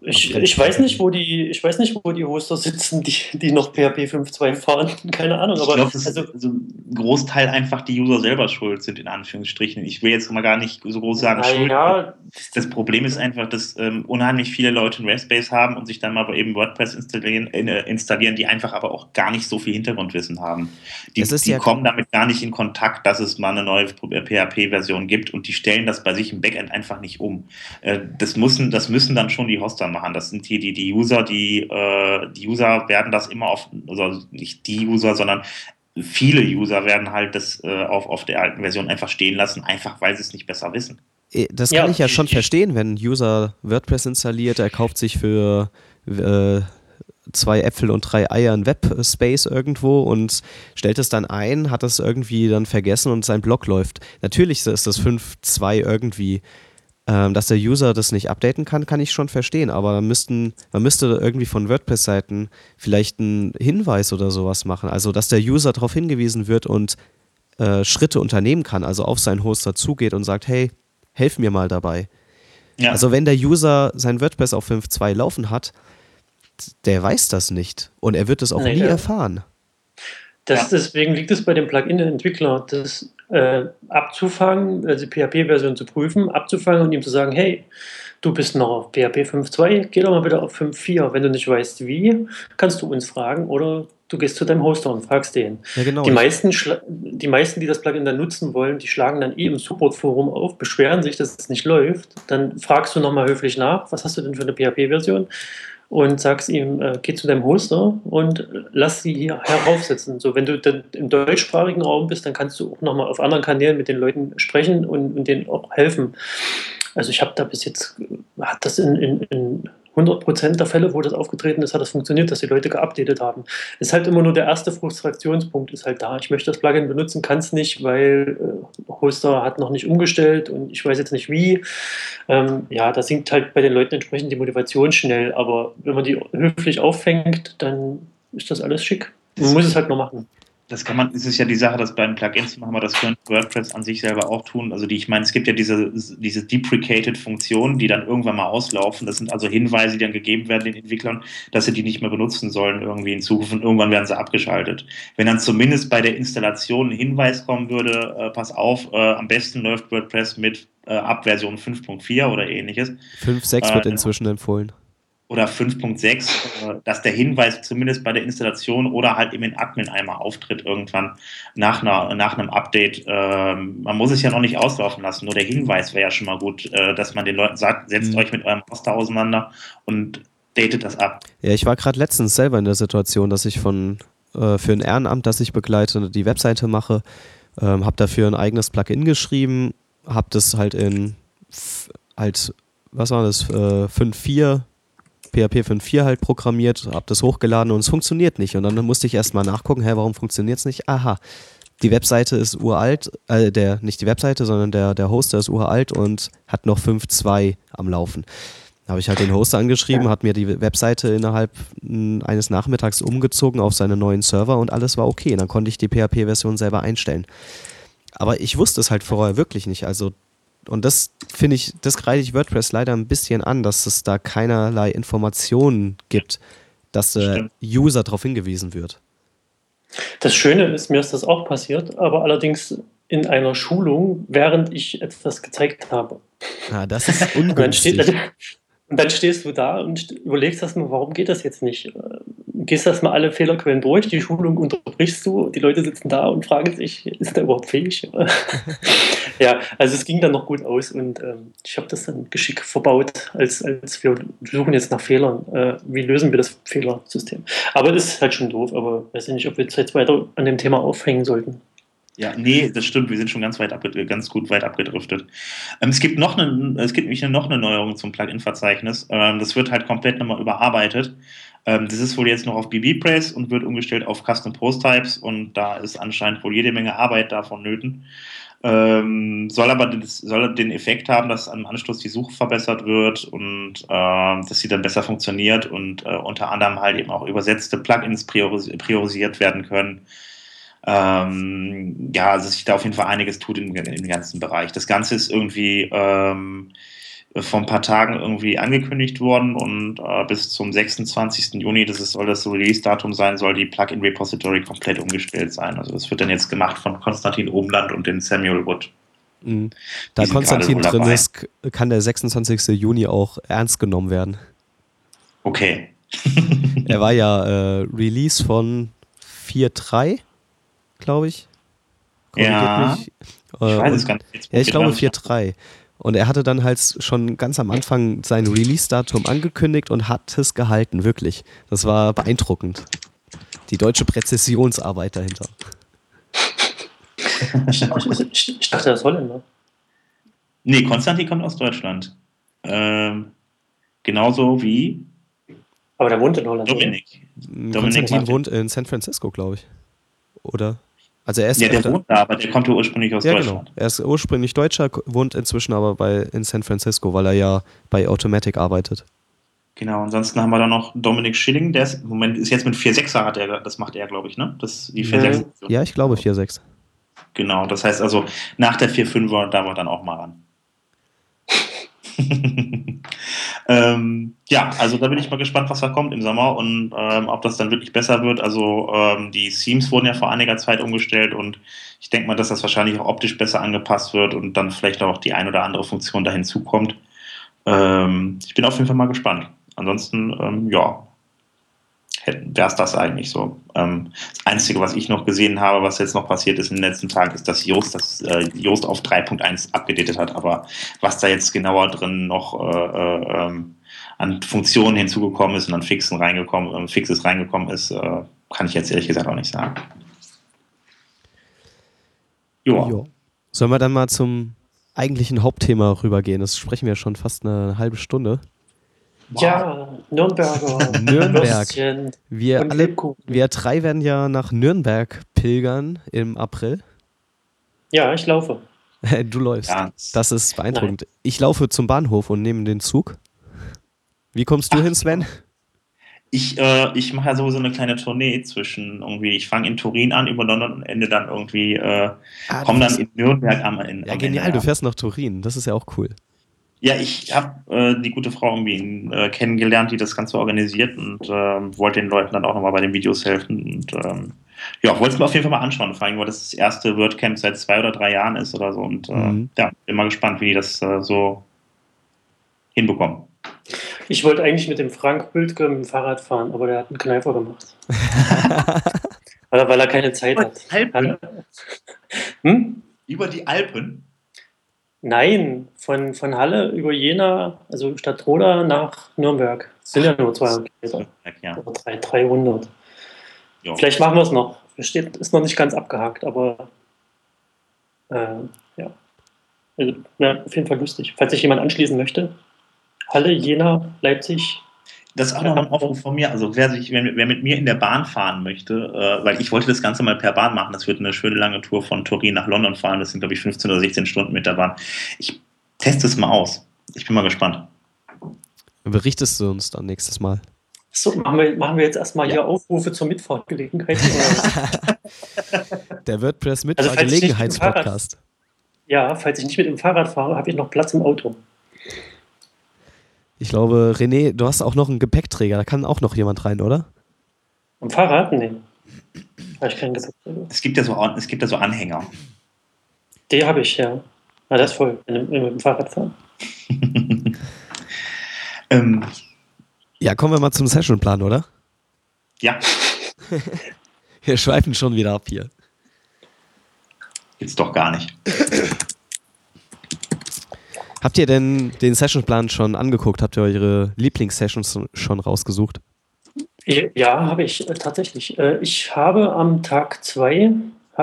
Ich weiß nicht, wo die Hoster sitzen, die noch PHP 5.2 fahren. Keine Ahnung. Aber ich glaube, also ein Großteil einfach die User selber schuld sind, in Anführungsstrichen. Ich will jetzt mal gar nicht so groß sagen, schuld. Ja. Das Problem ist einfach, dass unheimlich viele Leute ein Rackspace haben und sich dann mal eben WordPress installieren, die einfach aber auch gar nicht so viel Hintergrundwissen haben. Die kommen damit gar nicht in Kontakt, dass es mal eine neue PHP-Version gibt und die stellen das bei sich im Backend einfach nicht um. Das müssen dann schon die Hoster machen. Das sind hier die User, die User werden das immer auf, also nicht die User, sondern viele User werden halt das auf der alten Version einfach stehen lassen, einfach weil sie es nicht besser wissen. Das kann ich ja schon verstehen, wenn ein User WordPress installiert, er kauft sich für 2 Äpfel und 3 Eier ein Webspace irgendwo und stellt es dann ein, hat das irgendwie dann vergessen und sein Blog läuft. Natürlich ist das 5.2 irgendwie. Dass der User das nicht updaten kann, kann ich schon verstehen, aber man müsste irgendwie von WordPress-Seiten vielleicht einen Hinweis oder sowas machen, also dass der User darauf hingewiesen wird und Schritte unternehmen kann, also auf seinen Hoster zugeht und sagt, hey, helf mir mal dabei. Ja. Also wenn der User sein WordPress auf 5.2 laufen hat, der weiß das nicht und er wird es auch nie erfahren. Deswegen liegt es bei dem Plugin der Entwickler, das abzufangen, also die PHP-Version zu prüfen, abzufangen und ihm zu sagen, hey, du bist noch auf PHP 5.2, geh doch mal wieder auf 5.4. Wenn du nicht weißt, wie, kannst du uns fragen oder du gehst zu deinem Hoster und fragst den. Ja, genau. Die meisten, die das Plugin dann nutzen wollen, die schlagen dann im Support-Forum auf, beschweren sich, dass es nicht läuft. Dann fragst du nochmal höflich nach, was hast du denn für eine PHP-Version? Und sagst ihm, geh zu deinem Hoster und lass sie hier heraufsetzen. So, wenn du dann im deutschsprachigen Raum bist, dann kannst du auch nochmal auf anderen Kanälen mit den Leuten sprechen und denen auch helfen. Also ich habe da bis jetzt, hat das in 100% der Fälle, wo das aufgetreten ist, hat das funktioniert, dass die Leute geupdatet haben. Ist halt immer nur der erste Frustrationspunkt, ist halt da. Ich möchte das Plugin benutzen, kann es nicht, weil Hoster hat noch nicht umgestellt und ich weiß jetzt nicht wie. Da sinkt halt bei den Leuten entsprechend die Motivation schnell, aber wenn man die höflich auffängt, dann ist das alles schick. Man muss es halt nur machen. Es ist ja die Sache, dass bei den Plugins machen wir das können, WordPress an sich selber auch tun. Also es gibt ja diese Deprecated-Funktionen, die dann irgendwann mal auslaufen. Das sind also Hinweise, die dann gegeben werden den Entwicklern, dass sie die nicht mehr benutzen sollen irgendwie in Zukunft und irgendwann werden sie abgeschaltet. Wenn dann zumindest bei der Installation ein Hinweis kommen würde, pass auf, am besten läuft WordPress mit ab Version 5.4 oder ähnliches. 5.6 wird inzwischen empfohlen. Oder 5.6, dass der Hinweis zumindest bei der Installation oder halt eben in Admin einmal auftritt irgendwann nach einem Update. Man muss es ja noch nicht auslaufen lassen, nur der Hinweis wäre ja schon mal gut, dass man den Leuten sagt, setzt euch mit eurem Hoster auseinander und datet das ab. Ja, ich war gerade letztens selber in der Situation, dass ich für ein Ehrenamt, das ich begleite, die Webseite mache, habe dafür ein eigenes Plugin geschrieben, habe das halt was war das, 5.4 PHP 5.4 halt programmiert, hab das hochgeladen und es funktioniert nicht. Und dann musste ich erstmal nachgucken, warum funktioniert es nicht? Aha, die Webseite ist uralt, nicht die Webseite, sondern der Hoster ist uralt und hat noch 5.2 am Laufen. Da habe ich halt den Host angeschrieben, hat mir die Webseite innerhalb eines Nachmittags umgezogen auf seine neuen Server und alles war okay. Und dann konnte ich die PHP-Version selber einstellen. Aber ich wusste es halt vorher wirklich nicht. Also, und das finde ich, das greite ich WordPress leider ein bisschen an, dass es da keinerlei Informationen gibt, dass der User darauf hingewiesen wird. Das Schöne ist, mir ist das auch passiert, aber allerdings in einer Schulung, während ich etwas gezeigt habe. Ah, das ist ungünstig. Und dann stehst du da und überlegst erstmal, warum geht das jetzt nicht? Gehst erstmal alle Fehlerquellen durch, die Schulung unterbrichst du, die Leute sitzen da und fragen sich, ist der überhaupt fähig? Ja, also es ging dann noch gut aus und ich habe das dann geschickt verbaut, als wir suchen jetzt nach Fehlern. Wie lösen wir das Fehlersystem? Aber das ist halt schon doof, aber weiß ich nicht, ob wir jetzt weiter an dem Thema aufhängen sollten. Ja, nee, das stimmt. Wir sind schon ganz gut weit abgedriftet. Es gibt nämlich noch eine Neuerung zum Plugin-Verzeichnis. Das wird halt komplett nochmal überarbeitet. Das ist wohl jetzt noch auf BB-Praise und wird umgestellt auf Custom Post Types und da ist anscheinend wohl jede Menge Arbeit davon nöten. Soll aber den Effekt haben, dass am Anschluss die Suche verbessert wird und dass sie dann besser funktioniert und unter anderem halt eben auch übersetzte Plugins priorisiert werden können. Ja, also sich da auf jeden Fall einiges tut im ganzen Bereich. Das Ganze ist irgendwie vor ein paar Tagen irgendwie angekündigt worden und bis zum 26. Juni, soll das Release-Datum sein, soll die Plugin-Repository komplett umgestellt sein. Also das wird dann jetzt gemacht von Konstantin Omland und dem Samuel Wood. Mhm. Da Konstantin drin ist, kann der 26. Juni auch ernst genommen werden. Okay. Er war ja Release von 4.3. glaube ich. Ja. Ich weiß es gar nicht. Ja, ich glaube 4.3. Und er hatte dann halt schon ganz am Anfang sein Release-Datum angekündigt und hat es gehalten, wirklich. Das war beeindruckend. Die deutsche Präzisionsarbeit dahinter. Ich dachte, das ist Holländer. Nee, Konstantin kommt aus Deutschland. Genauso wie... Aber der wohnt in Holland. Dominik. Konstantin wohnt in San Francisco, glaube ich. Oder? Also er ist der wohnt da, aber der kommt ja ursprünglich aus Deutschland. Genau. Er ist ursprünglich Deutscher, wohnt inzwischen aber in San Francisco, weil er ja bei Automatic arbeitet. Genau, ansonsten haben wir da noch Dominik Schilling, der ist im Moment jetzt mit 4.6er, das macht er, glaube ich, ne? Das die 4.6. Ja, ich glaube 4.6. Genau, das heißt also, nach der 4.5er, da war dann auch mal ran. Ja, also da bin ich mal gespannt, was da kommt im Sommer und ob das dann wirklich besser wird. Also die Themes wurden ja vor einiger Zeit umgestellt und ich denke mal, dass das wahrscheinlich auch optisch besser angepasst wird und dann vielleicht auch die ein oder andere Funktion da hinzukommt. Ich bin auf jeden Fall mal gespannt. Ansonsten, ja, wäre es das eigentlich so. Das Einzige, was ich noch gesehen habe, was jetzt noch passiert ist in den letzten Tagen, ist, dass Yoast auf 3.1 abgedatet hat. Aber was da jetzt genauer drin noch an Funktionen hinzugekommen ist und an Fixes reingekommen ist, kann ich jetzt ehrlich gesagt auch nicht sagen. Jo. Sollen wir dann mal zum eigentlichen Hauptthema rübergehen? Das sprechen wir schon fast eine halbe Stunde. Wow. Ja, Nürnberg. Wir drei werden ja nach Nürnberg pilgern im April. Ja, ich laufe. Du läufst. Ja. Das ist beeindruckend. Nein. Ich laufe zum Bahnhof und nehme den Zug. Wie kommst du hin, Sven? Ich mache ja sowieso eine kleine Tournee zwischen irgendwie, ich fange in Turin an, über London und ende dann irgendwie, komme dann in Nürnberg am Ende. Ja, genial, du fährst nach Turin. Das ist ja auch cool. Ja, ich habe die gute Frau irgendwie kennengelernt, die das Ganze organisiert und wollte den Leuten dann auch nochmal bei den Videos helfen. Und wollte es mir auf jeden Fall mal anschauen, vor allem, weil das das erste WordCamp seit 2 oder 3 Jahren ist oder so. Und ja, bin mal gespannt, wie die das so hinbekommen. Ich wollte eigentlich mit dem Frank Bültke mit dem Fahrrad fahren, aber der hat einen Kneifer gemacht. Oder weil er keine Zeit hat. Alpen? Hm? Über die Alpen? Nein, von Halle über Jena, also Stadtroda nach Nürnberg. Das sind ja nur 200 Kilometer. Ja. Oder 300. Jo. Vielleicht machen wir es noch. Ist noch nicht ganz abgehakt, aber ja. Also, ja, auf jeden Fall lustig. Falls sich jemand anschließen möchte, Halle, Jena, Leipzig. Das ist auch noch ein Aufruf von mir. Also wer mit mir in der Bahn fahren möchte, weil ich wollte das Ganze mal per Bahn machen. Das wird eine schöne lange Tour von Turin nach London fahren. Das sind, glaube ich, 15 oder 16 Stunden mit der Bahn. Ich teste es mal aus. Ich bin mal gespannt. berichtest du uns dann nächstes Mal. So, machen wir jetzt erstmal hier Aufrufe zur Mitfahrtgelegenheit. Der WordPress-Mitfahrtgelegenheits-Podcast. Ja, falls ich nicht mit dem Fahrrad fahre, habe ich noch Platz im Auto. Ich glaube, René, du hast auch noch einen Gepäckträger. Da kann auch noch jemand rein, oder? Am Fahrrad? Nee. Ich kann es gibt ja so Anhänger. Die habe ich, ja. Na, das ist voll. Mit dem Fahrrad fahren. Ja, kommen wir mal zum Sessionplan, oder? Ja. Wir schweifen schon wieder ab hier. Jetzt doch gar nicht. Habt ihr denn den Sessionplan schon angeguckt? Habt ihr eure Lieblingssessions schon rausgesucht? Ja, habe ich tatsächlich. Ich habe am Tag 2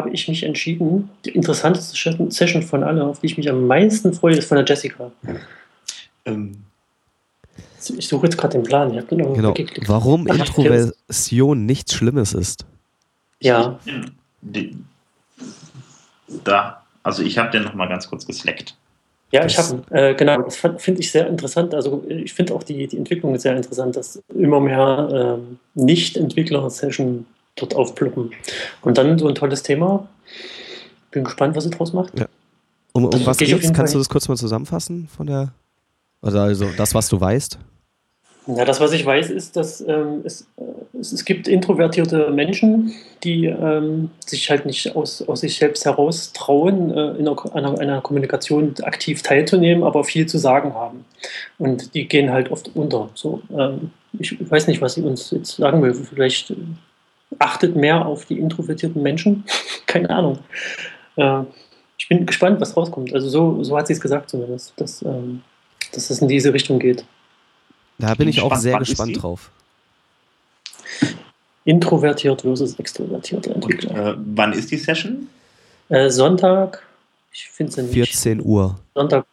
mich entschieden, die interessanteste Session von allen, auf die ich mich am meisten freue, ist von der Jessica. Ich suche jetzt gerade den Plan. Ich genau. Warum Introversion nichts Schlimmes ist. Ja. Da. Also ich habe den nochmal ganz kurz gesleckt. Ja, genau, das finde ich sehr interessant. Also ich finde auch die Entwicklung sehr interessant, dass immer mehr Nicht-Entwickler-Session dort aufpluppen. Und dann so ein tolles Thema. Bin gespannt, was sie draus macht. Ja. Um was geht es? Kannst du das kurz mal zusammenfassen von der... Also das, was du weißt? Ja, das, was ich weiß, ist, dass es gibt introvertierte Menschen, die sich halt nicht aus sich selbst heraus trauen, an einer Kommunikation aktiv teilzunehmen, aber viel zu sagen haben. Und die gehen halt oft unter. So, ich weiß nicht, was sie uns jetzt sagen will. Vielleicht achtet mehr auf die introvertierten Menschen. Keine Ahnung. Ich bin gespannt, was rauskommt. Also so hat sie es gesagt zumindest, dass es in diese Richtung geht. Da bin ich auch sehr gespannt drauf. Introvertiert versus extrovertierte Entwickler. Und, wann ist die Session? Sonntag. Ich finde sie nicht. 14 Uhr. Sonntag.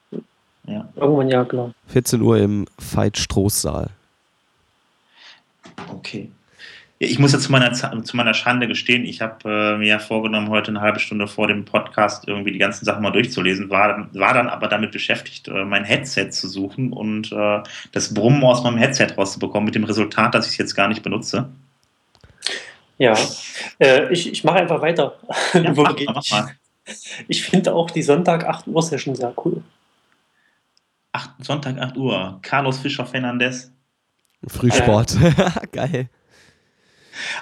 Ja. Irgendwann, ja, klar. 14 Uhr im Veit-Stroß-Saal. Okay. Ich muss jetzt zu meiner Schande gestehen, ich habe mir ja vorgenommen, heute eine halbe Stunde vor dem Podcast irgendwie die ganzen Sachen mal durchzulesen, war dann aber damit beschäftigt, mein Headset zu suchen und das Brummen aus meinem Headset rauszubekommen, mit dem Resultat, dass ich es jetzt gar nicht benutze. Ja, ich mache einfach weiter. Ja, mach mal. Ich finde auch die Sonntag 8 Uhr Session sehr cool. Sonntag 8 Uhr, Carlos Fischer-Fernandes. Frühsport, geil.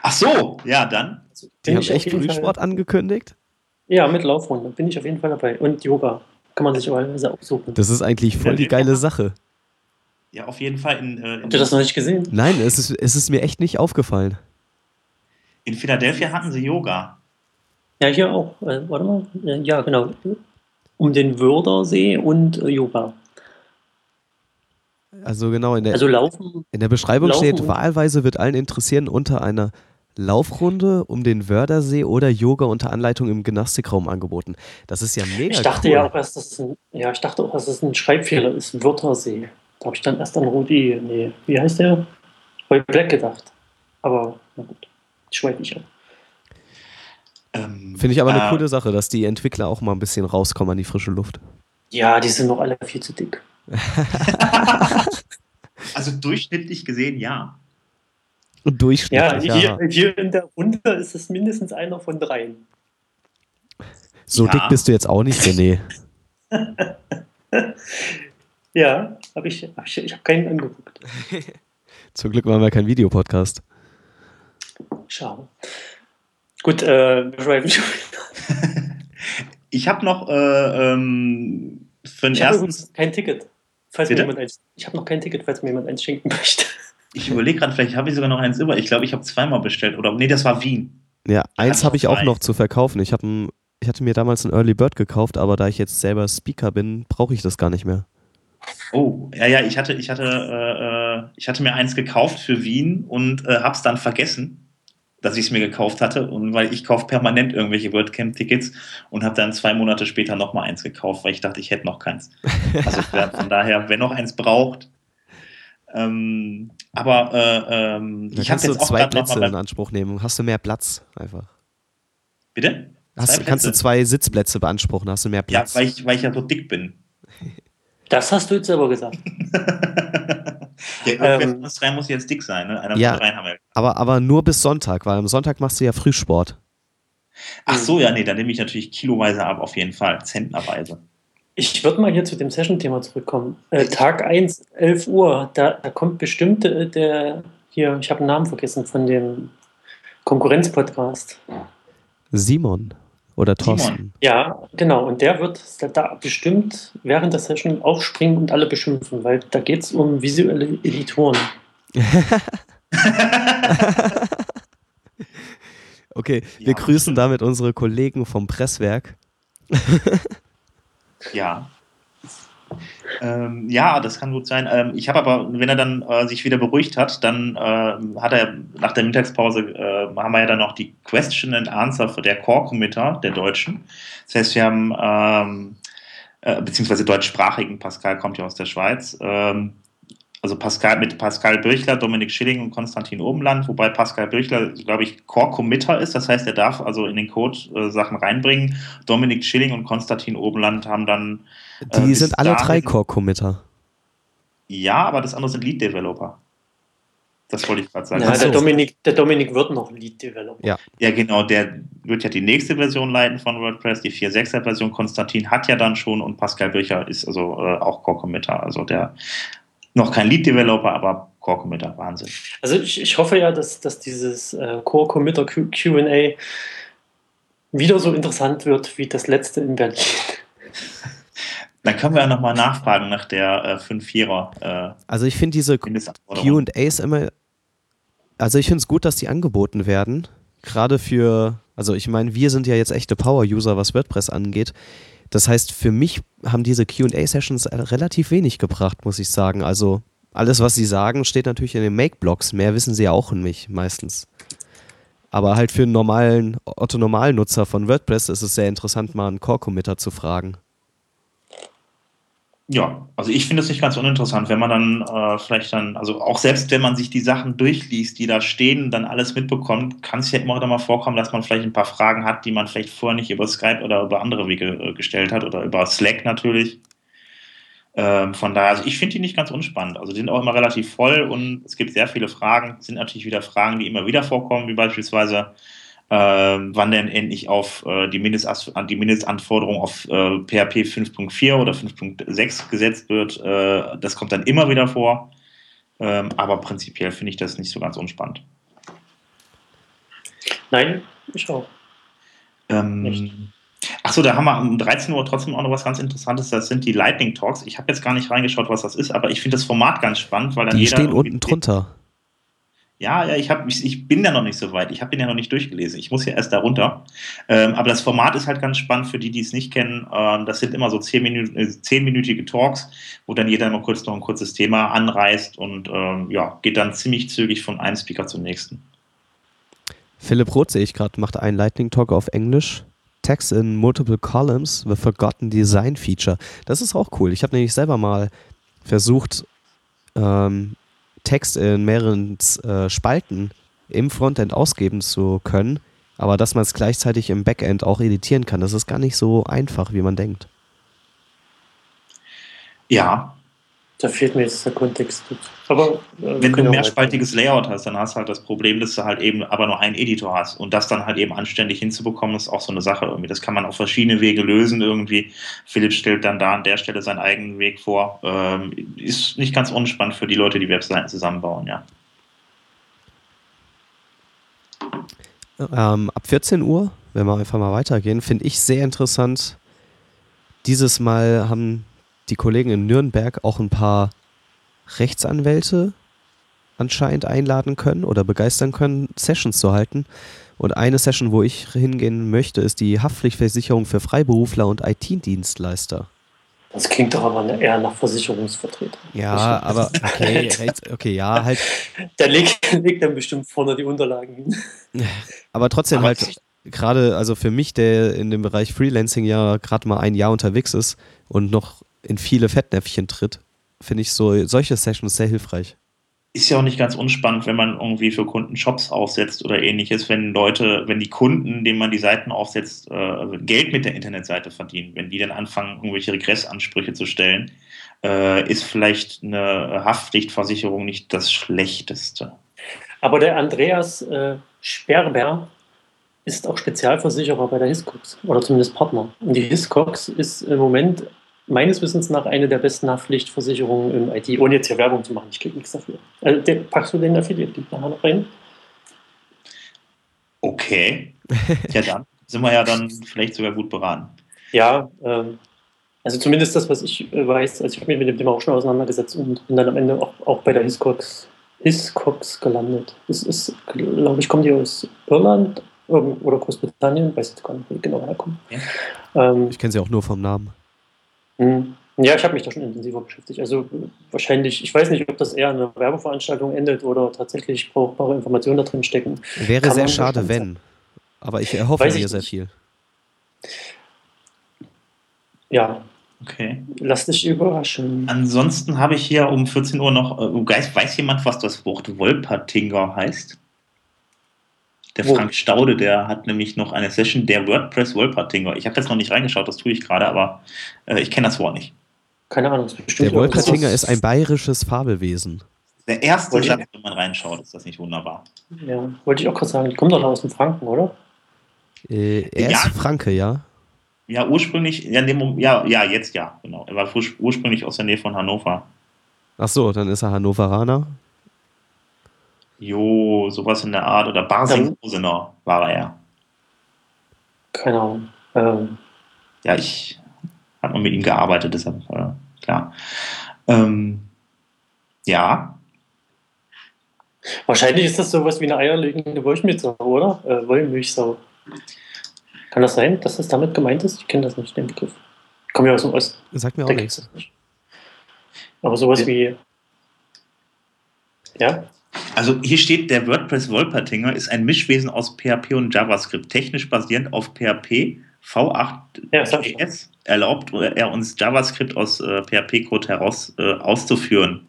Ach so, ja, dann. Die haben echt Frühsport angekündigt? Ja, mit Laufrunden bin ich auf jeden Fall dabei. Und Yoga kann man sich überall aufsuchen. Das ist eigentlich voll die geile Sache. Ja, auf jeden Fall. Habt ihr das noch nicht gesehen? Nein, es ist mir echt nicht aufgefallen. In Philadelphia hatten sie Yoga. Ja, hier auch. Warte mal. Ja, genau. Um den Wördersee und Yoga. Also genau, in der Beschreibung steht, wahlweise wird allen Interessierten unter einer Laufrunde um den Wördersee oder Yoga unter Anleitung im Gymnastikraum angeboten. Das ist ja mega ich dachte auch, dass das ein Schreibfehler ist, Wördersee. Da habe ich dann erst an Rudi, wie heißt der? Roy Black gedacht. Aber na gut, schweife ich ab. Finde ich aber eine coole Sache, dass die Entwickler auch mal ein bisschen rauskommen an die frische Luft. Ja, die sind noch alle viel zu dick. Also durchschnittlich gesehen, ja. Und durchschnittlich, ja. Hier in der Runde ist es mindestens einer von 3. So dick bist du jetzt auch nicht, René. Ja, ich habe keinen angeguckt. Zum Glück machen wir keinen Videopodcast. Schade. Gut, wir schreiben schon wieder. Ich habe noch für den ersten... kein Ticket. Ich habe noch kein Ticket, falls mir jemand eins schenken möchte. Ich überlege gerade, vielleicht habe ich sogar noch eins über. Ich glaube, ich habe 2 bestellt. Oder nee, das war Wien. Ja, eins habe ich auch noch zu verkaufen. Ich hatte mir damals einen Early Bird gekauft, aber da ich jetzt selber Speaker bin, brauche ich das gar nicht mehr. Oh, ja, ich hatte mir eins gekauft für Wien und habe es dann vergessen, dass ich es mir gekauft hatte. Und weil ich kaufe permanent irgendwelche WordCamp-Tickets und habe dann 2 Monate später nochmal eins gekauft, weil ich dachte, ich hätte noch keins. Also von daher, wer noch eins braucht. Ich habe jetzt auch 2 Plätze in Anspruch nehmen. Hast du mehr Platz einfach? Bitte? Kannst du 2 Sitzplätze beanspruchen? Hast du mehr Platz? Ja, weil ich ja so dick bin. Das hast du jetzt selber gesagt. Ja, fast rein muss jetzt dick sein, ne? Einer muss rein haben. Ja. Aber nur bis Sonntag, weil am Sonntag machst du ja Frühsport. Ach so, ja, nee, dann nehme ich natürlich kiloweise ab, auf jeden Fall, zentnerweise. Ich würde mal hier zu dem Session-Thema zurückkommen. Tag 1, 11 Uhr, da kommt bestimmt der, hier, ich habe den Namen vergessen, von dem Konkurrenz-Podcast. Simon oder Thorsten. Ja, genau, und der wird da bestimmt während der Session aufspringen und alle beschimpfen, weil da geht es um visuelle Editoren. Okay, wir grüßen damit unsere Kollegen vom Presswerk. Ja. Ja, das kann gut sein. Ich habe aber, wenn er dann sich wieder beruhigt hat, dann hat er nach der Mittagspause, haben wir ja dann noch die Question and Answer für der Core-Committer der Deutschen. Das heißt, wir haben, beziehungsweise deutschsprachigen, Pascal kommt ja aus der Schweiz, also Pascal mit Pascal Birchler, Dominik Schilling und Konstantin Obenland, wobei Pascal Birchler, glaube ich, Core-Committer ist, das heißt, er darf also in den Code Sachen reinbringen. Dominik Schilling und Konstantin Obenland haben dann... die sind alle drei Core-Committer. Ja, aber das andere sind Lead-Developer. Das wollte ich gerade sagen. Ja, so. Der Dominik wird noch Lead-Developer. Ja, genau, der wird ja die nächste Version leiten von WordPress, die 4.6er-Version. Konstantin hat ja dann schon und Pascal Birchler ist also auch Core-Committer, also der... Noch kein Lead-Developer, aber Core-Committer, Wahnsinn. Also ich hoffe ja, dass dieses Core-Committer Q&A wieder so interessant wird wie das letzte in Berlin. Dann können wir ja nochmal nachfragen nach der 5-4er. Also ich finde diese Q&As immer, also ich finde es gut, dass die angeboten werden. Gerade für, also ich meine, wir sind ja jetzt echte Power-User, was WordPress angeht. Das heißt, für mich haben diese Q&A-Sessions relativ wenig gebracht, muss ich sagen. Also alles, was sie sagen, steht natürlich in den Make-Blogs. Mehr wissen sie ja auch nicht meistens. Aber halt für einen normalen Otto-Normal-Nutzer von WordPress ist es sehr interessant, mal einen Core-Committer zu fragen. Ja, also ich finde es nicht ganz uninteressant, wenn man dann vielleicht dann, also auch selbst wenn man sich die Sachen durchliest, die da stehen, dann alles mitbekommt, kann es ja immer wieder mal vorkommen, dass man vielleicht ein paar Fragen hat, die man vielleicht vorher nicht über Skype oder über andere Wege gestellt hat oder über Slack natürlich. Von daher, also ich finde die nicht ganz unspannend. Also die sind auch immer relativ voll und es gibt sehr viele Fragen. Es sind natürlich wieder Fragen, die immer wieder vorkommen, wie beispielsweise... wann denn endlich auf die Mindestanforderung auf PHP 5.4 oder 5.6 gesetzt wird. Das kommt dann immer wieder vor. Aber prinzipiell finde ich das nicht so ganz unspannend. Nein, ich auch. Nicht. Achso, da haben wir um 13 Uhr trotzdem auch noch was ganz Interessantes. Das sind die Lightning Talks. Ich habe jetzt gar nicht reingeschaut, was das ist, aber ich finde das Format ganz spannend, weil dann die jeder. Die stehen unten drunter. Ja, ich bin da noch nicht so weit. Ich habe den ja noch nicht durchgelesen. Ich muss ja erst da runter. Aber das Format ist halt ganz spannend für die, die es nicht kennen. Das sind immer so 10-minütige Talks, wo dann jeder mal kurz noch ein kurzes Thema anreißt und geht dann ziemlich zügig von einem Speaker zum nächsten. Philipp Roth, sehe ich gerade, macht einen Lightning Talk auf Englisch. Text in multiple columns, the forgotten design feature. Das ist auch cool. Ich habe nämlich selber mal versucht, Text in mehreren Spalten im Frontend ausgeben zu können, aber dass man es gleichzeitig im Backend auch editieren kann, das ist gar nicht so einfach, wie man denkt. Ja. Da fehlt mir jetzt der Kontext. Aber wenn du mehrspaltiges Layout hast, dann hast du halt das Problem, dass du halt eben aber nur einen Editor hast und das dann halt eben anständig hinzubekommen, ist auch so eine Sache irgendwie. Das kann man auf verschiedene Wege lösen irgendwie. Philipp stellt dann da an der Stelle seinen eigenen Weg vor. Ist nicht ganz unspannend für die Leute, die Webseiten zusammenbauen, ja. Ab 14 Uhr, wenn wir einfach mal weitergehen, finde ich sehr interessant. Dieses Mal haben die Kollegen in Nürnberg auch ein paar Rechtsanwälte anscheinend einladen können oder begeistern können, Sessions zu halten. Und eine Session, wo ich hingehen möchte, ist die Haftpflichtversicherung für Freiberufler und IT-Dienstleister. Das klingt doch aber eher nach Versicherungsvertreter. Ja, aber okay, ja, halt. Der legt dann bestimmt vorne die Unterlagen hin. Aber trotzdem aber halt... Gerade, also für mich, der in dem Bereich Freelancing ja gerade mal ein Jahr unterwegs ist und noch in viele Fettnäpfchen tritt, finde ich solche Sessions sehr hilfreich. ist ja auch nicht ganz unspannend, wenn man irgendwie für Kunden Shops aufsetzt oder ähnliches, wenn die Kunden, denen man die Seiten aufsetzt, Geld mit der Internetseite verdienen, wenn die dann anfangen, irgendwelche Regressansprüche zu stellen, ist vielleicht eine Haftpflichtversicherung nicht das Schlechteste. Aber der Andreas Sperber ist auch Spezialversicherer bei der Hiscox oder zumindest Partner. Und die Hiscox ist im Moment meines Wissens nach eine der besten Haftpflichtversicherungen im IT, ohne jetzt hier Werbung zu machen. Ich kriege nichts dafür. Also packst du den Affiliate-Link nachher noch rein? Okay. Ja, dann sind wir ja dann vielleicht sogar gut beraten. Ja, also zumindest das, was ich weiß. Also ich habe mich mit dem Thema auch schon auseinandergesetzt und bin dann am Ende auch bei der Hiscox gelandet. Es ist, glaube ich, kommen die aus Irland oder Großbritannien. Weiß jetzt gar nicht, wo die genau herkommen. Ja. Ich kenne sie auch nur vom Namen. Ja, ich habe mich da schon intensiver beschäftigt. Also wahrscheinlich, ich weiß nicht, ob das eher eine Werbeveranstaltung endet oder tatsächlich brauchbare Informationen da drin stecken. Wäre sehr schade, wenn. Aber ich erhoffe mir sehr viel. Ja. Okay. Lass dich überraschen. Ansonsten habe ich hier um 14 Uhr noch, weiß jemand, was das Wort Wolpertinger heißt? Der Frank Staude, der hat nämlich noch eine Session der WordPress-Wolpertinger. Ich habe jetzt noch nicht reingeschaut, das tue ich gerade, aber ich kenne das Wort nicht. Keine Ahnung. Der Wolpertinger ist ein bayerisches Fabelwesen. Der erste Satz, wenn man reinschaut, ist das nicht wunderbar? Ja, wollte ich auch kurz sagen. Die kommen doch aus dem Franken, oder? Er ist Franke, ja. Ja, ursprünglich, genau. Er war ursprünglich aus der Nähe von Hannover. Ach so, dann ist er Hannoveraner. Jo, sowas in der Art. Oder Basing-Rosenau war er ja. Keine Ahnung. Ja, ich habe mal mit ihm gearbeitet, deshalb, klar. Ja. Wahrscheinlich ist das sowas wie eine eierlegende Wollmilchsau, oder? Wollmilchsau. Kann das sein, dass das damit gemeint ist? Ich kenne das nicht, den Begriff. Ich komme ja aus dem Osten. Sagt mir auch nichts. Aber sowas wie... Ja? Also hier steht, der WordPress-Wolpertinger ist ein Mischwesen aus PHP und JavaScript. Technisch basierend auf PHP, V8.js erlaubt er uns, JavaScript aus PHP-Code heraus auszuführen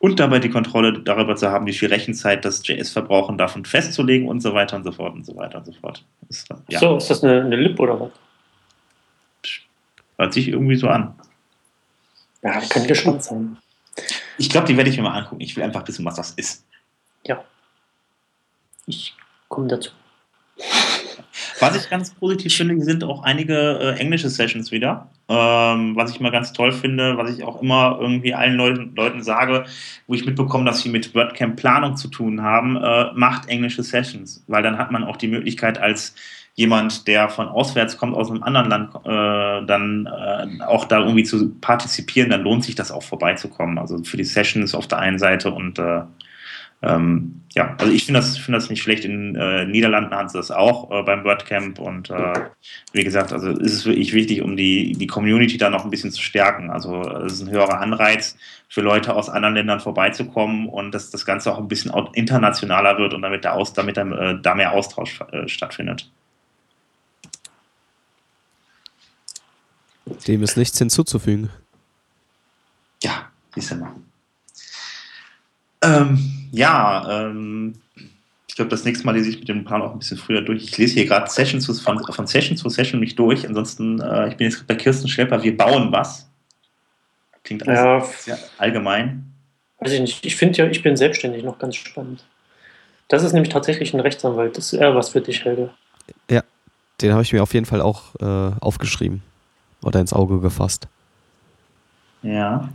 und dabei die Kontrolle darüber zu haben, wie viel Rechenzeit das JS verbrauchen darf und festzulegen und so weiter und so fort und so weiter und so fort. Ja. So, ist das eine Lib oder was? Hört sich irgendwie so an. Ja, kann gespannt sein. Ich glaube, die werde ich mir mal angucken. Ich will einfach wissen, was das ist. Ja. Ich komme dazu. Was ich ganz positiv finde, sind auch einige englische Sessions wieder. Was ich mal ganz toll finde, was ich auch immer irgendwie allen Leuten sage, wo ich mitbekomme, dass sie mit WordCamp-Planung zu tun haben, macht englische Sessions. Weil dann hat man auch die Möglichkeit, als jemand, der von auswärts kommt, aus einem anderen Land, dann auch da irgendwie zu partizipieren, dann lohnt sich das auch vorbeizukommen. Also für die Sessions auf der einen Seite und also ich finde das nicht schlecht. In Niederlanden haben sie das auch beim WordCamp und wie gesagt, also ist es wirklich wichtig, um die Community da noch ein bisschen zu stärken. Also es ist ein höherer Anreiz für Leute aus anderen Ländern vorbeizukommen und dass das Ganze auch ein bisschen internationaler wird und damit da mehr Austausch stattfindet. Dem ist nichts hinzuzufügen. Ja, ist immer. Ich glaube, das nächste Mal lese ich mit dem Plan auch ein bisschen früher durch. Ich lese hier gerade von Session zu Session mich durch. Ansonsten, ich bin jetzt bei Kirsten Schlepper, wir bauen was. Klingt sehr allgemein. Weiß ich nicht. Ich finde ja, ich bin selbstständig noch ganz spannend. Das ist nämlich tatsächlich ein Rechtsanwalt. Das ist eher was für dich, Helge. Ja, den habe ich mir auf jeden Fall auch aufgeschrieben oder ins Auge gefasst. Ja.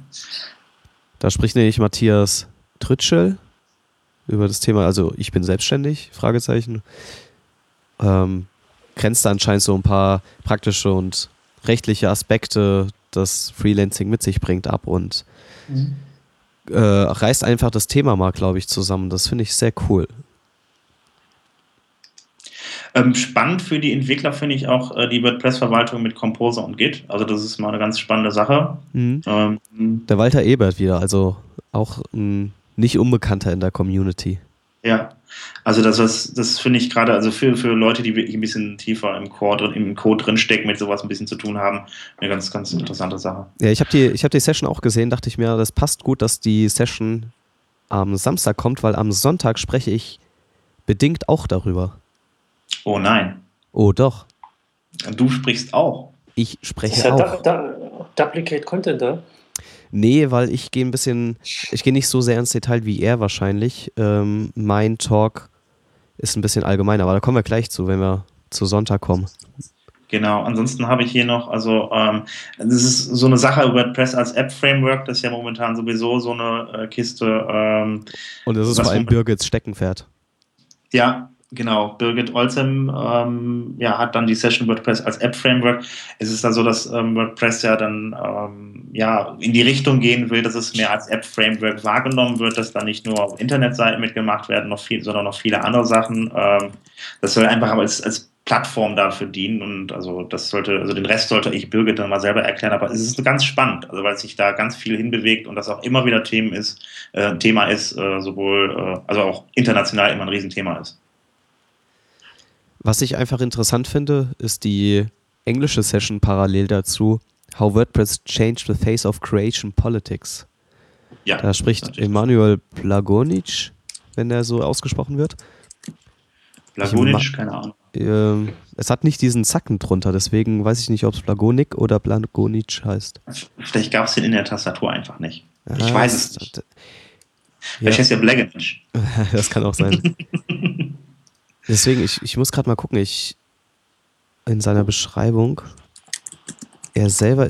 Da spricht nämlich Matthias Trütschel über das Thema, also ich bin selbstständig, Fragezeichen. Grenzt da anscheinend so ein paar praktische und rechtliche Aspekte, das Freelancing mit sich bringt, ab und reißt einfach das Thema mal, glaube ich, zusammen. Das finde ich sehr cool. Spannend für die Entwickler finde ich auch die WordPress-Verwaltung mit Composer und Git. Also das ist mal eine ganz spannende Sache. Mhm. Der Walter Ebert wieder, also auch ein nicht Unbekannter in der Community. Ja, also das finde ich gerade, also für Leute, die wirklich ein bisschen tiefer im Code drinstecken, mit sowas ein bisschen zu tun haben, eine ganz, ganz interessante Sache. Ja, ich habe die Session auch gesehen, dachte ich mir, das passt gut, dass die Session am Samstag kommt, weil am Sonntag spreche ich bedingt auch darüber. Oh nein. Oh doch. Du sprichst auch. Ich spreche das ist ja auch. Duplicate Content, oder? Nee, weil ich gehe ein bisschen, ich gehe nicht so sehr ins Detail wie er wahrscheinlich. Mein Talk ist ein bisschen allgemeiner, aber da kommen wir gleich zu, wenn wir zu Sonntag kommen. Genau, ansonsten habe ich hier noch, also das ist so eine Sache, WordPress als App-Framework, das ist ja momentan sowieso so eine Kiste. Und das ist vor allem Birgits Steckenpferd. Ja, genau. Birgit Olsem hat dann die Session WordPress als App-Framework. Es ist dann so, dass WordPress ja dann in die Richtung gehen will, dass es mehr als App-Framework wahrgenommen wird, dass da nicht nur auf Internetseiten mitgemacht werden, sondern noch viele andere Sachen. Das soll einfach als Plattform dafür dienen und den Rest sollte ich Birgit dann mal selber erklären, aber es ist ganz spannend, also weil sich da ganz viel hinbewegt und das auch immer wieder auch international immer ein Riesenthema ist. Was ich einfach interessant finde, ist die englische Session parallel dazu, How WordPress Changed the Face of Creation Politics. Ja, da spricht Emanuel Blagonic, wenn er so ausgesprochen wird. Blagonic, keine Ahnung. Es hat nicht diesen Zacken drunter, deswegen weiß ich nicht, ob es Blagonic oder Blagonic heißt. Vielleicht gab es den in der Tastatur einfach nicht. Ich weiß es nicht. Vielleicht heißt ja Blagonic. Das kann auch sein. Deswegen, ich muss gerade mal gucken, in seiner Beschreibung, er ist selber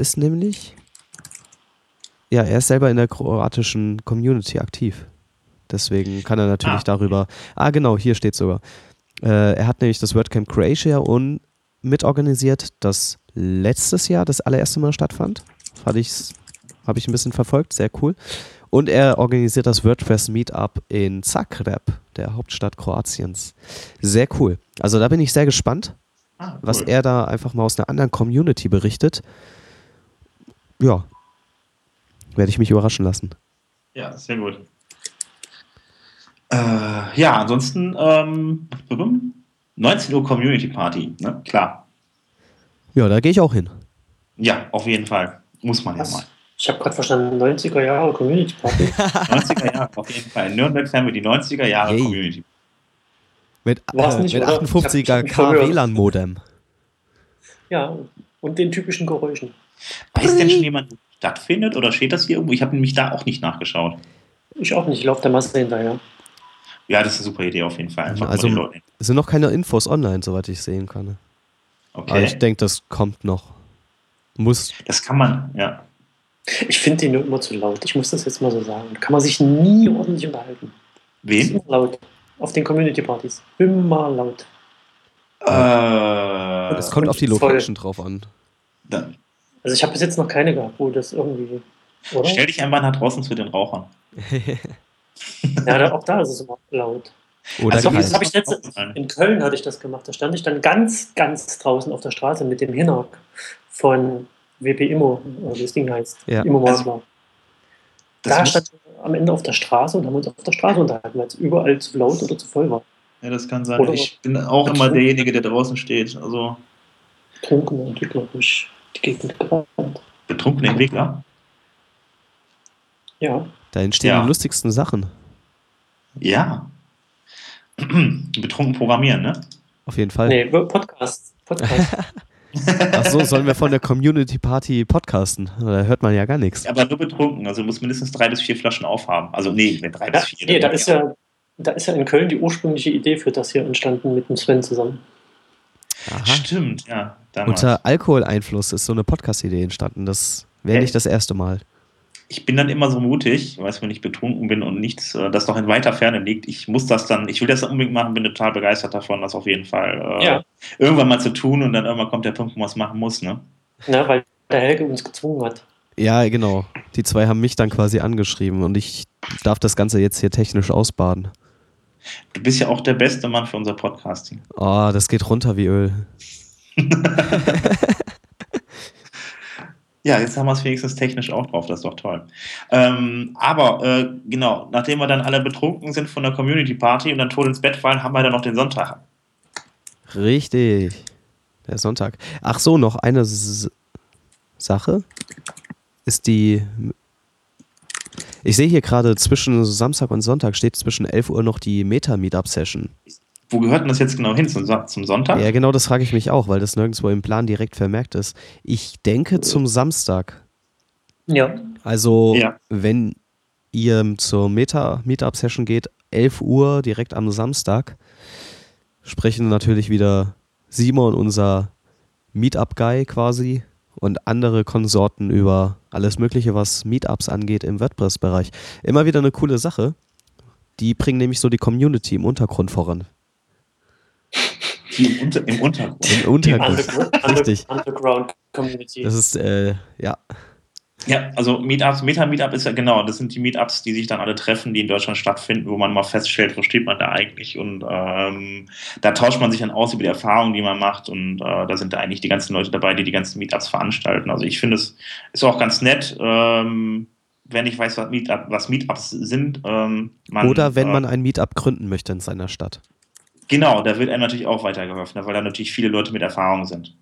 in der kroatischen Community aktiv. Deswegen kann er natürlich darüber, genau, hier steht sogar. Er hat nämlich das WordCamp Croatia und mitorganisiert, das letztes Jahr das allererste Mal stattfand. Habe ich ein bisschen verfolgt, sehr cool. Und er organisiert das WordPress Meetup in Zagreb, der Hauptstadt Kroatiens. Sehr cool. Also da bin ich sehr gespannt, cool, was er da einfach mal aus einer anderen Community berichtet. Ja, werde ich mich überraschen lassen. Ja, sehr gut. Ansonsten 19 Uhr Community Party, ne? Klar. Ja, da gehe ich auch hin. Ja, auf jeden Fall. Muss man ja mal. Ich habe gerade verstanden, 90er Jahre Community Party. 90er Jahre, auf jeden Fall. In Nürnberg haben wir die 90er Jahre Community Party. Mit 58er K-WLAN-Modem. Ja, und den typischen Geräuschen. Weiß denn schon jemand, wo das stattfindet oder steht das hier irgendwo? Ich habe nämlich da auch nicht nachgeschaut. Ich auch nicht, ich laufe der Masse hinterher. Ja, das ist eine super Idee auf jeden Fall. Einfach also es sind noch keine Infos online, soweit ich sehen kann. Okay. Aber ich denke, das kommt noch. Das kann man, ja. Ich finde den nur immer zu laut. Ich muss das jetzt mal so sagen. Da kann man sich nie ordentlich unterhalten. Wen? Immer laut. Auf den Community-Partys. Immer laut. Das kommt auf die Location drauf an. Dann. Also ich habe bis jetzt noch keine gehabt, wo das irgendwie... Oder? Stell dich einfach nach draußen zu den Rauchern. Auch da ist es immer laut. Das habe ich in Köln hatte ich das gemacht. Da stand ich dann ganz, ganz draußen auf der Straße mit dem Hinnerk von WP Immo, wie das Ding heißt. Ja. Immo Masler. Da stand ich am Ende auf der Straße und haben uns auf der Straße unterhalten, weil es überall zu laut oder zu voll war. Ja, das kann sein. Oder ich bin auch immer derjenige, der draußen steht. Also betrunkene Entwickler durch die Gegend gerannt. Betrunkene Entwickler? Ja. Da entstehen die lustigsten Sachen. Ja. Betrunken programmieren, ne? Auf jeden Fall. Nee, Podcast. Ach so, sollen wir von der Community Party podcasten? Da hört man ja gar nichts. Ja, aber nur betrunken, also muss mindestens 3 bis 4 Flaschen aufhaben. Also nee, wenn 3 bis 4. Nee, da ist ja in Köln die ursprüngliche Idee für das hier entstanden mit dem Sven zusammen. Aha. Stimmt, ja. Damals. Unter Alkoholeinfluss ist so eine Podcast-Idee entstanden. Das wäre nicht das erste Mal. Ich bin dann immer so mutig, wenn ich betrunken bin und nichts, das noch in weiter Ferne liegt. Ich will das unbedingt machen, bin total begeistert davon, das auf jeden Fall irgendwann mal zu tun und dann irgendwann kommt der Punkt, wo man es machen muss, ne? Na, weil der Helge uns gezwungen hat. Ja, genau. Die zwei haben mich dann quasi angeschrieben und ich darf das Ganze jetzt hier technisch ausbaden. Du bist ja auch der beste Mann für unser Podcasting. Oh, das geht runter wie Öl. Ja, jetzt haben wir es wenigstens technisch auch drauf, das ist doch toll. Genau, nachdem wir dann alle betrunken sind von der Community-Party und dann tot ins Bett fallen, haben wir dann noch den Sonntag. Richtig, der Sonntag. Ach so, noch eine Sache ist die... Ich sehe hier gerade zwischen Samstag und Sonntag steht zwischen 11 Uhr noch die Meta-Meetup-Session. Wo gehört denn das jetzt genau hin? Zum Sonntag? Ja, genau, das frage ich mich auch, weil das nirgendwo im Plan direkt vermerkt ist. Ich denke zum Samstag. Ja. Also, wenn ihr zur Meta-Meetup-Session geht, 11 Uhr direkt am Samstag, sprechen natürlich wieder Simon, unser Meetup-Guy quasi, und andere Konsorten über alles Mögliche, was Meetups angeht im WordPress-Bereich. Immer wieder eine coole Sache. Die bringen nämlich so die Community im Untergrund voran. Im Untergrund? Im Untergrund, richtig. Underground-Community. Das ist, ja. Ja, also Meetups, Meta-Meetup ist ja genau, das sind die Meetups, die sich dann alle treffen, die in Deutschland stattfinden, wo man mal feststellt, wo steht man da eigentlich, und da tauscht man sich dann aus über die Erfahrungen, die man macht, und da sind da eigentlich die ganzen Leute dabei, die die ganzen Meetups veranstalten. Also ich finde, es ist auch ganz nett, wenn ich weiß, was Meetups sind. Oder wenn man ein Meetup gründen möchte in seiner Stadt. Genau, da wird einem natürlich auch weitergeholfen, weil da natürlich viele Leute mit Erfahrung sind.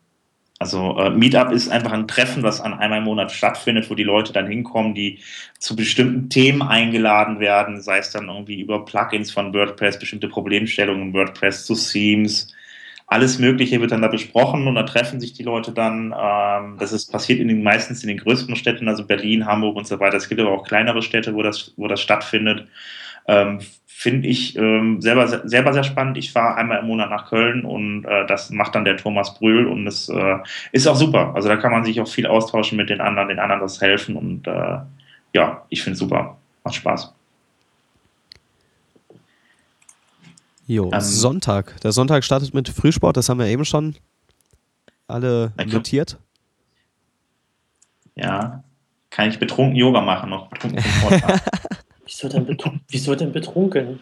Also Meetup ist einfach ein Treffen, was an einmal im Monat stattfindet, wo die Leute dann hinkommen, die zu bestimmten Themen eingeladen werden, sei es dann irgendwie über Plugins von WordPress, bestimmte Problemstellungen in WordPress, zu Themes, alles Mögliche wird dann da besprochen, und da treffen sich die Leute dann. Das ist passiert meistens in den größeren Städten, also Berlin, Hamburg und so weiter. Es gibt aber auch kleinere Städte, wo das stattfindet. Finde ich selber sehr spannend. Ich fahre einmal im Monat nach Köln, und das macht dann der Thomas Brühl, und es ist auch super. Also da kann man sich auch viel austauschen mit den anderen das helfen, und ja, ich finde es super. Macht Spaß. Jo, Sonntag. Der Sonntag startet mit Frühsport, das haben wir eben schon alle notiert. Ja, kann ich betrunken Yoga machen, noch betrunken Sport machen. Wieso denn betrunken?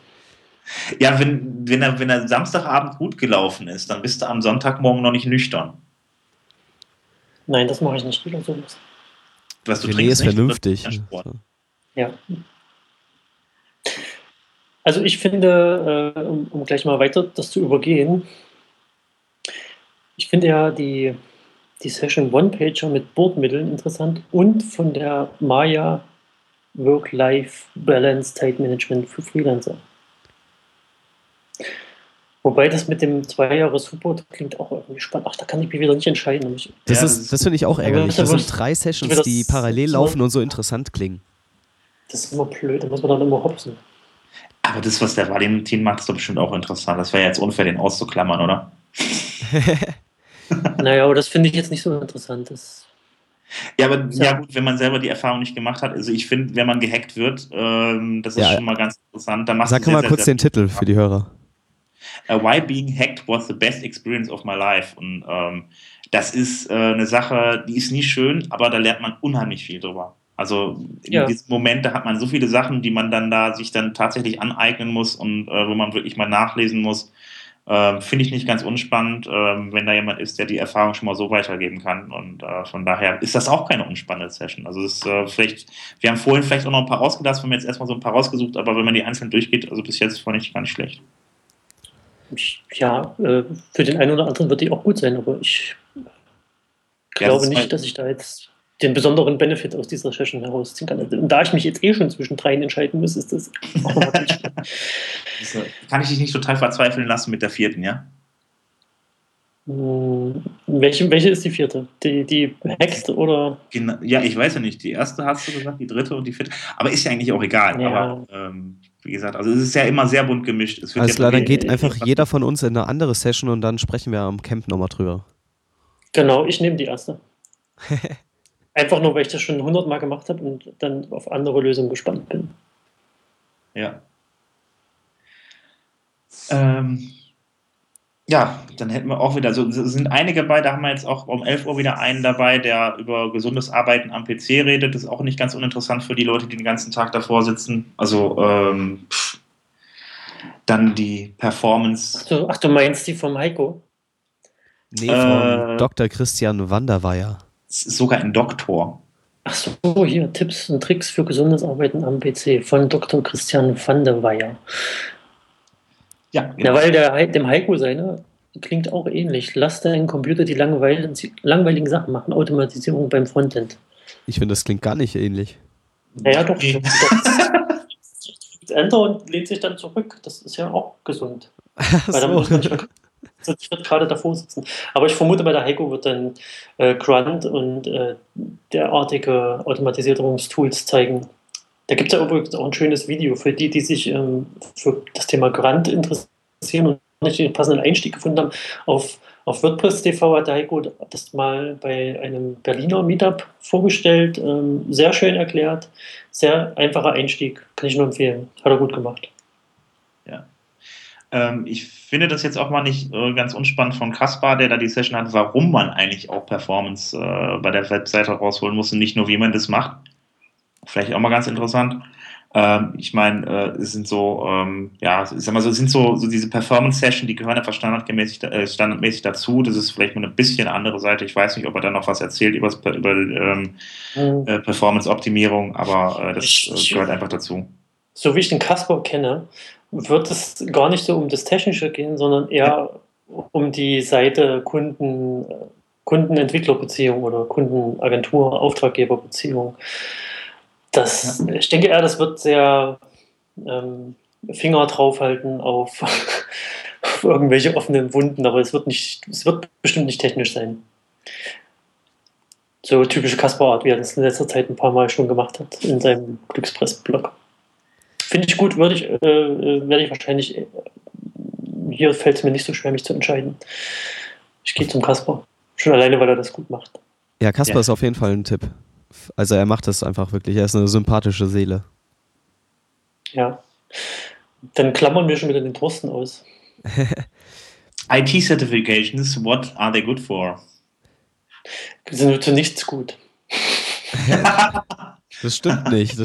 Ja, wenn der Samstagabend gut gelaufen ist, dann bist du am Sonntagmorgen noch nicht nüchtern. Nein, das mache ich nicht. Ich so was. Was du René trinkst, ist nicht vernünftig. Ja. Also ich finde, um gleich mal weiter das zu übergehen, ich finde ja die Session One-Pager mit Bordmitteln interessant und von der Maya Work-Life-Balance, Zeitmanagement für Freelancer. Wobei das mit dem 2-Jahres-Support klingt auch irgendwie spannend. Ach, da kann ich mich wieder nicht entscheiden. Das finde ich auch ärgerlich. Das sind 3 Sessions, die parallel laufen und so interessant klingen. Das ist immer blöd, da muss man dann immer hopsen. Aber das, was der Valentin macht, ist doch bestimmt auch interessant. Das wäre ja jetzt unfair, den auszuklammern, oder? Naja, aber das finde ich jetzt nicht so interessant. Ja, aber ja, gut, wenn man selber die Erfahrung nicht gemacht hat, also ich finde, wenn man gehackt wird, das ist schon mal ganz interessant. Sag mal kurz den Titel für die Hörer. Why Being Hacked Was the Best Experience of My Life. Und das ist eine Sache, die ist nie schön, aber da lernt man unheimlich viel drüber. Also in diesem Moment, da hat man so viele Sachen, die man dann da sich dann tatsächlich aneignen muss und wo man wirklich mal nachlesen muss. Finde ich nicht ganz unspannend, wenn da jemand ist, der die Erfahrung schon mal so weitergeben kann. Und von daher ist das auch keine unspannende Session. Also es ist wir haben vorhin vielleicht auch noch ein paar ausgelassen, wir haben jetzt erstmal so ein paar rausgesucht, aber wenn man die einzeln durchgeht, also bis jetzt fand ich gar nicht schlecht. Ja, für den einen oder anderen wird die auch gut sein, aber ich glaube nicht, dass ich da jetzt den besonderen Benefit aus dieser Session herausziehen kann. Und da ich mich jetzt schon zwischendrin entscheiden muss, ist das auch natürlich. Kann ich dich nicht total verzweifeln lassen mit der 4., ja? Welche ist die 4.? Die Hexte oder? Genau, ja, ich weiß ja nicht. Die 1. hast du gesagt, die 3. und die 4. Aber ist ja eigentlich auch egal. Ja. Aber wie gesagt, also es ist ja immer sehr bunt gemischt. Alles klar, dann geht einfach jeder von uns in eine andere Session und dann sprechen wir am Camp nochmal drüber. Genau, ich nehme die 1. Einfach nur, weil ich das schon 100-mal gemacht habe und dann auf andere Lösungen gespannt bin. Ja. Ja, dann hätten wir auch wieder, also sind einige bei, da haben wir jetzt auch um 11 Uhr wieder einen dabei, der über gesundes Arbeiten am PC redet. Das ist auch nicht ganz uninteressant für die Leute, die den ganzen Tag davor sitzen. Also, dann die Performance. Ach, du meinst die vom Heiko? Nee, von Dr. Christian Wanderweier. Sogar ein Doktor. Ach so, hier, Tipps und Tricks für gesundes Arbeiten am PC von Dr. Christian Wanderweier. Ja, genau. Ja, weil dem Heiko seine klingt auch ähnlich. Lass deinen Computer die langweiligen Sachen machen. Automatisierung beim Frontend. Ich finde, das klingt gar nicht ähnlich. Naja, doch. Das Enter und lehnt sich dann zurück. Das ist ja auch gesund. Weil dann muss man nicht gerade davor sitzen. Aber ich vermute, bei der Heiko wird dann Grunt und derartige Automatisierungstools zeigen. Da gibt es ja übrigens auch ein schönes Video für die, die sich für das Thema Grunt interessieren und nicht den passenden Einstieg gefunden haben. Auf WordPress TV hat der Heiko das mal bei einem Berliner Meetup vorgestellt. Sehr schön erklärt, sehr einfacher Einstieg, kann ich nur empfehlen. Hat er gut gemacht. Ja. Ich finde das jetzt auch mal nicht ganz unspannend von Kaspar, der da die Session hat, warum man eigentlich auch Performance bei der Webseite rausholen muss und nicht nur, wie man das macht. Vielleicht auch mal ganz interessant. Ich meine, es sind so, ja, ich sag mal so, es sind so diese Performance-Session, die gehören einfach standardmäßig dazu. Das ist vielleicht mal eine bisschen andere Seite. Ich weiß nicht, ob er da noch was erzählt über Performance-Optimierung, aber das gehört einfach dazu. So wie ich den Kaspar kenne, wird es gar nicht so um das Technische gehen, sondern eher um die Seite Kundenentwicklerbeziehung oder Kundenagentur, Auftraggeberbeziehung. Ich denke eher, das wird sehr Finger draufhalten auf irgendwelche offenen Wunden, aber es wird bestimmt nicht technisch sein. So typische Kaspar-Art, wie er das in letzter Zeit ein paar Mal schon gemacht hat in seinem Glückspress-Blog. Finde ich gut, werde ich wahrscheinlich, hier fällt es mir nicht so schwer, mich zu entscheiden. Ich gehe zum Kaspar. Schon alleine, weil er das gut macht. Ja, Kaspar ist auf jeden Fall ein Tipp. Also er macht das einfach wirklich, er ist eine sympathische Seele. Ja, dann klammern wir schon wieder den Thorsten aus. IT-Certifications, what are they good for? Sind zu nichts gut. Das stimmt nicht.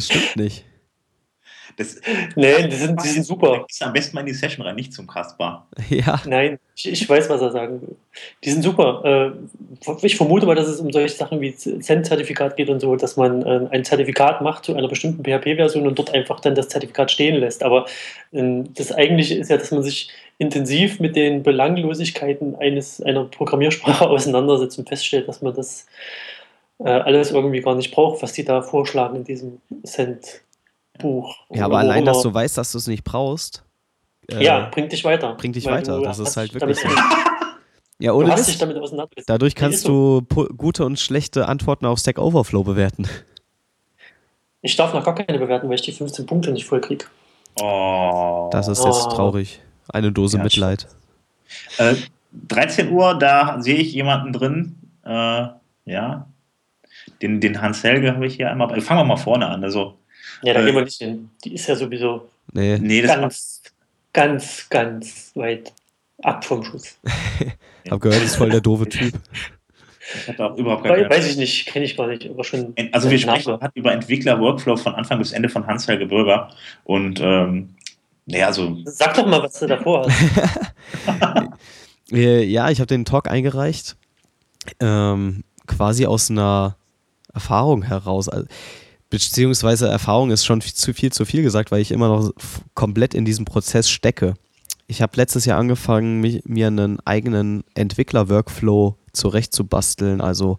Die sind super. Am besten mal in die Session rein, nicht zum Kaspar. Ja. Nein, ich weiß, was er sagen will. Die sind super. Ich vermute mal, dass es um solche Sachen wie Zen-Zertifikat geht und so, dass man ein Zertifikat macht zu einer bestimmten PHP-Version und dort einfach dann das Zertifikat stehen lässt. Aber das Eigentliche ist ja, dass man sich intensiv mit den Belanglosigkeiten einer Programmiersprache auseinandersetzt und feststellt, dass man das alles irgendwie gar nicht braucht, was die da vorschlagen in diesem Zen-Buch. Ja, aber allein, dass du weißt, dass du es nicht brauchst. Bringt dich weiter. Das ist halt wirklich so. Ja, ohne du hast dich damit auseinandergesetzt. Dadurch kannst du gute und schlechte Antworten auf Stack Overflow bewerten. Ich darf noch gar keine bewerten, weil ich die 15 Punkte nicht vollkriege. Oh. Das ist jetzt traurig. Eine Dose Mitleid. 13 Uhr, da sehe ich jemanden drin. Ja. Den Hans Helge habe ich hier einmal. Fangen wir mal vorne an. Also. Ja, da gehen wir nicht hin. Die ist ja sowieso ganz weit ab vom Schuss. Ich habe gehört, das ist voll der doofe Typ. Ich hatte auch überhaupt gar Weiß ich nicht, kenne ich gar nicht. Aber schon also wir sprechen über Entwickler-Workflow von Anfang bis Ende von Hans-Helge Bürger. Und sag doch mal, was du davor hast. Ja, ich habe den Talk eingereicht. Quasi aus einer Erfahrung heraus. Also, beziehungsweise Erfahrung ist schon zu viel gesagt, weil ich immer noch komplett in diesem Prozess stecke. Ich habe letztes Jahr angefangen, mir einen eigenen Entwickler-Workflow zurechtzubasteln. Also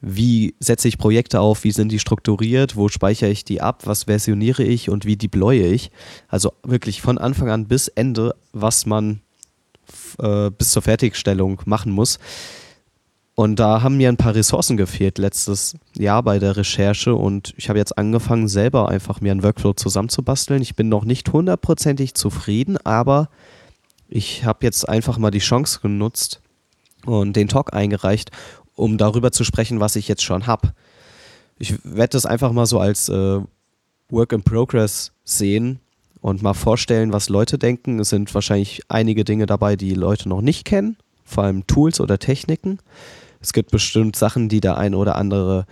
wie setze ich Projekte auf, wie sind die strukturiert, wo speichere ich die ab, was versioniere ich und wie deploye ich. Also wirklich von Anfang an bis Ende, was man bis zur Fertigstellung machen muss. Und da haben mir ein paar Ressourcen gefehlt letztes Jahr bei der Recherche und ich habe jetzt angefangen, selber einfach mir einen Workflow zusammenzubasteln. Ich bin noch nicht 100%ig zufrieden, aber ich habe jetzt einfach mal die Chance genutzt und den Talk eingereicht, um darüber zu sprechen, was ich jetzt schon habe. Ich werde das einfach mal so als Work in Progress sehen und mal vorstellen, was Leute denken. Es sind wahrscheinlich einige Dinge dabei, die Leute noch nicht kennen, vor allem Tools oder Techniken. Es gibt bestimmt Sachen, die der ein oder andere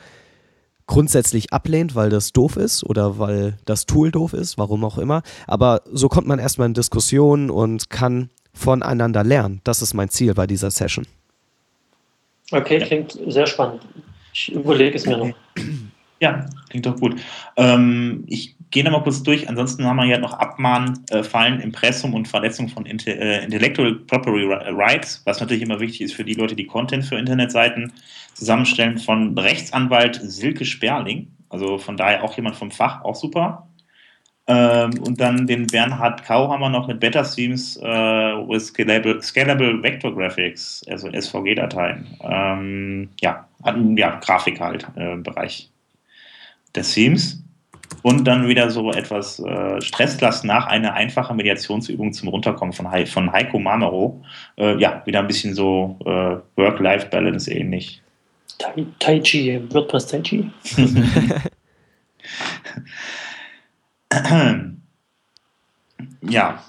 grundsätzlich ablehnt, weil das doof ist oder weil das Tool doof ist, warum auch immer. Aber so kommt man erstmal in Diskussionen und kann voneinander lernen. Das ist mein Ziel bei dieser Session. Okay, klingt sehr spannend. Ich überlege es mir noch. Ja, klingt doch gut. Ich gehe nochmal kurz durch. Ansonsten haben wir ja noch Abmahnen, Fallen, Impressum und Verletzung von Intellectual Property Rights, was natürlich immer wichtig ist für die Leute, die Content für Internetseiten zusammenstellen, von Rechtsanwalt Silke Sperling. Also von daher auch jemand vom Fach, auch super. Und dann den Bernhard Kau haben wir noch mit Better Themes with Scalable Vector Graphics, also SVG-Dateien. Grafik halt im Bereich der Themes. Und dann wieder so etwas Stresslast nach einer einfachen Mediationsübung zum Runterkommen von Heiko Mamero. Wieder ein bisschen so Work-Life-Balance ähnlich. Tai Chi, WordPress Tai Chi. Ja.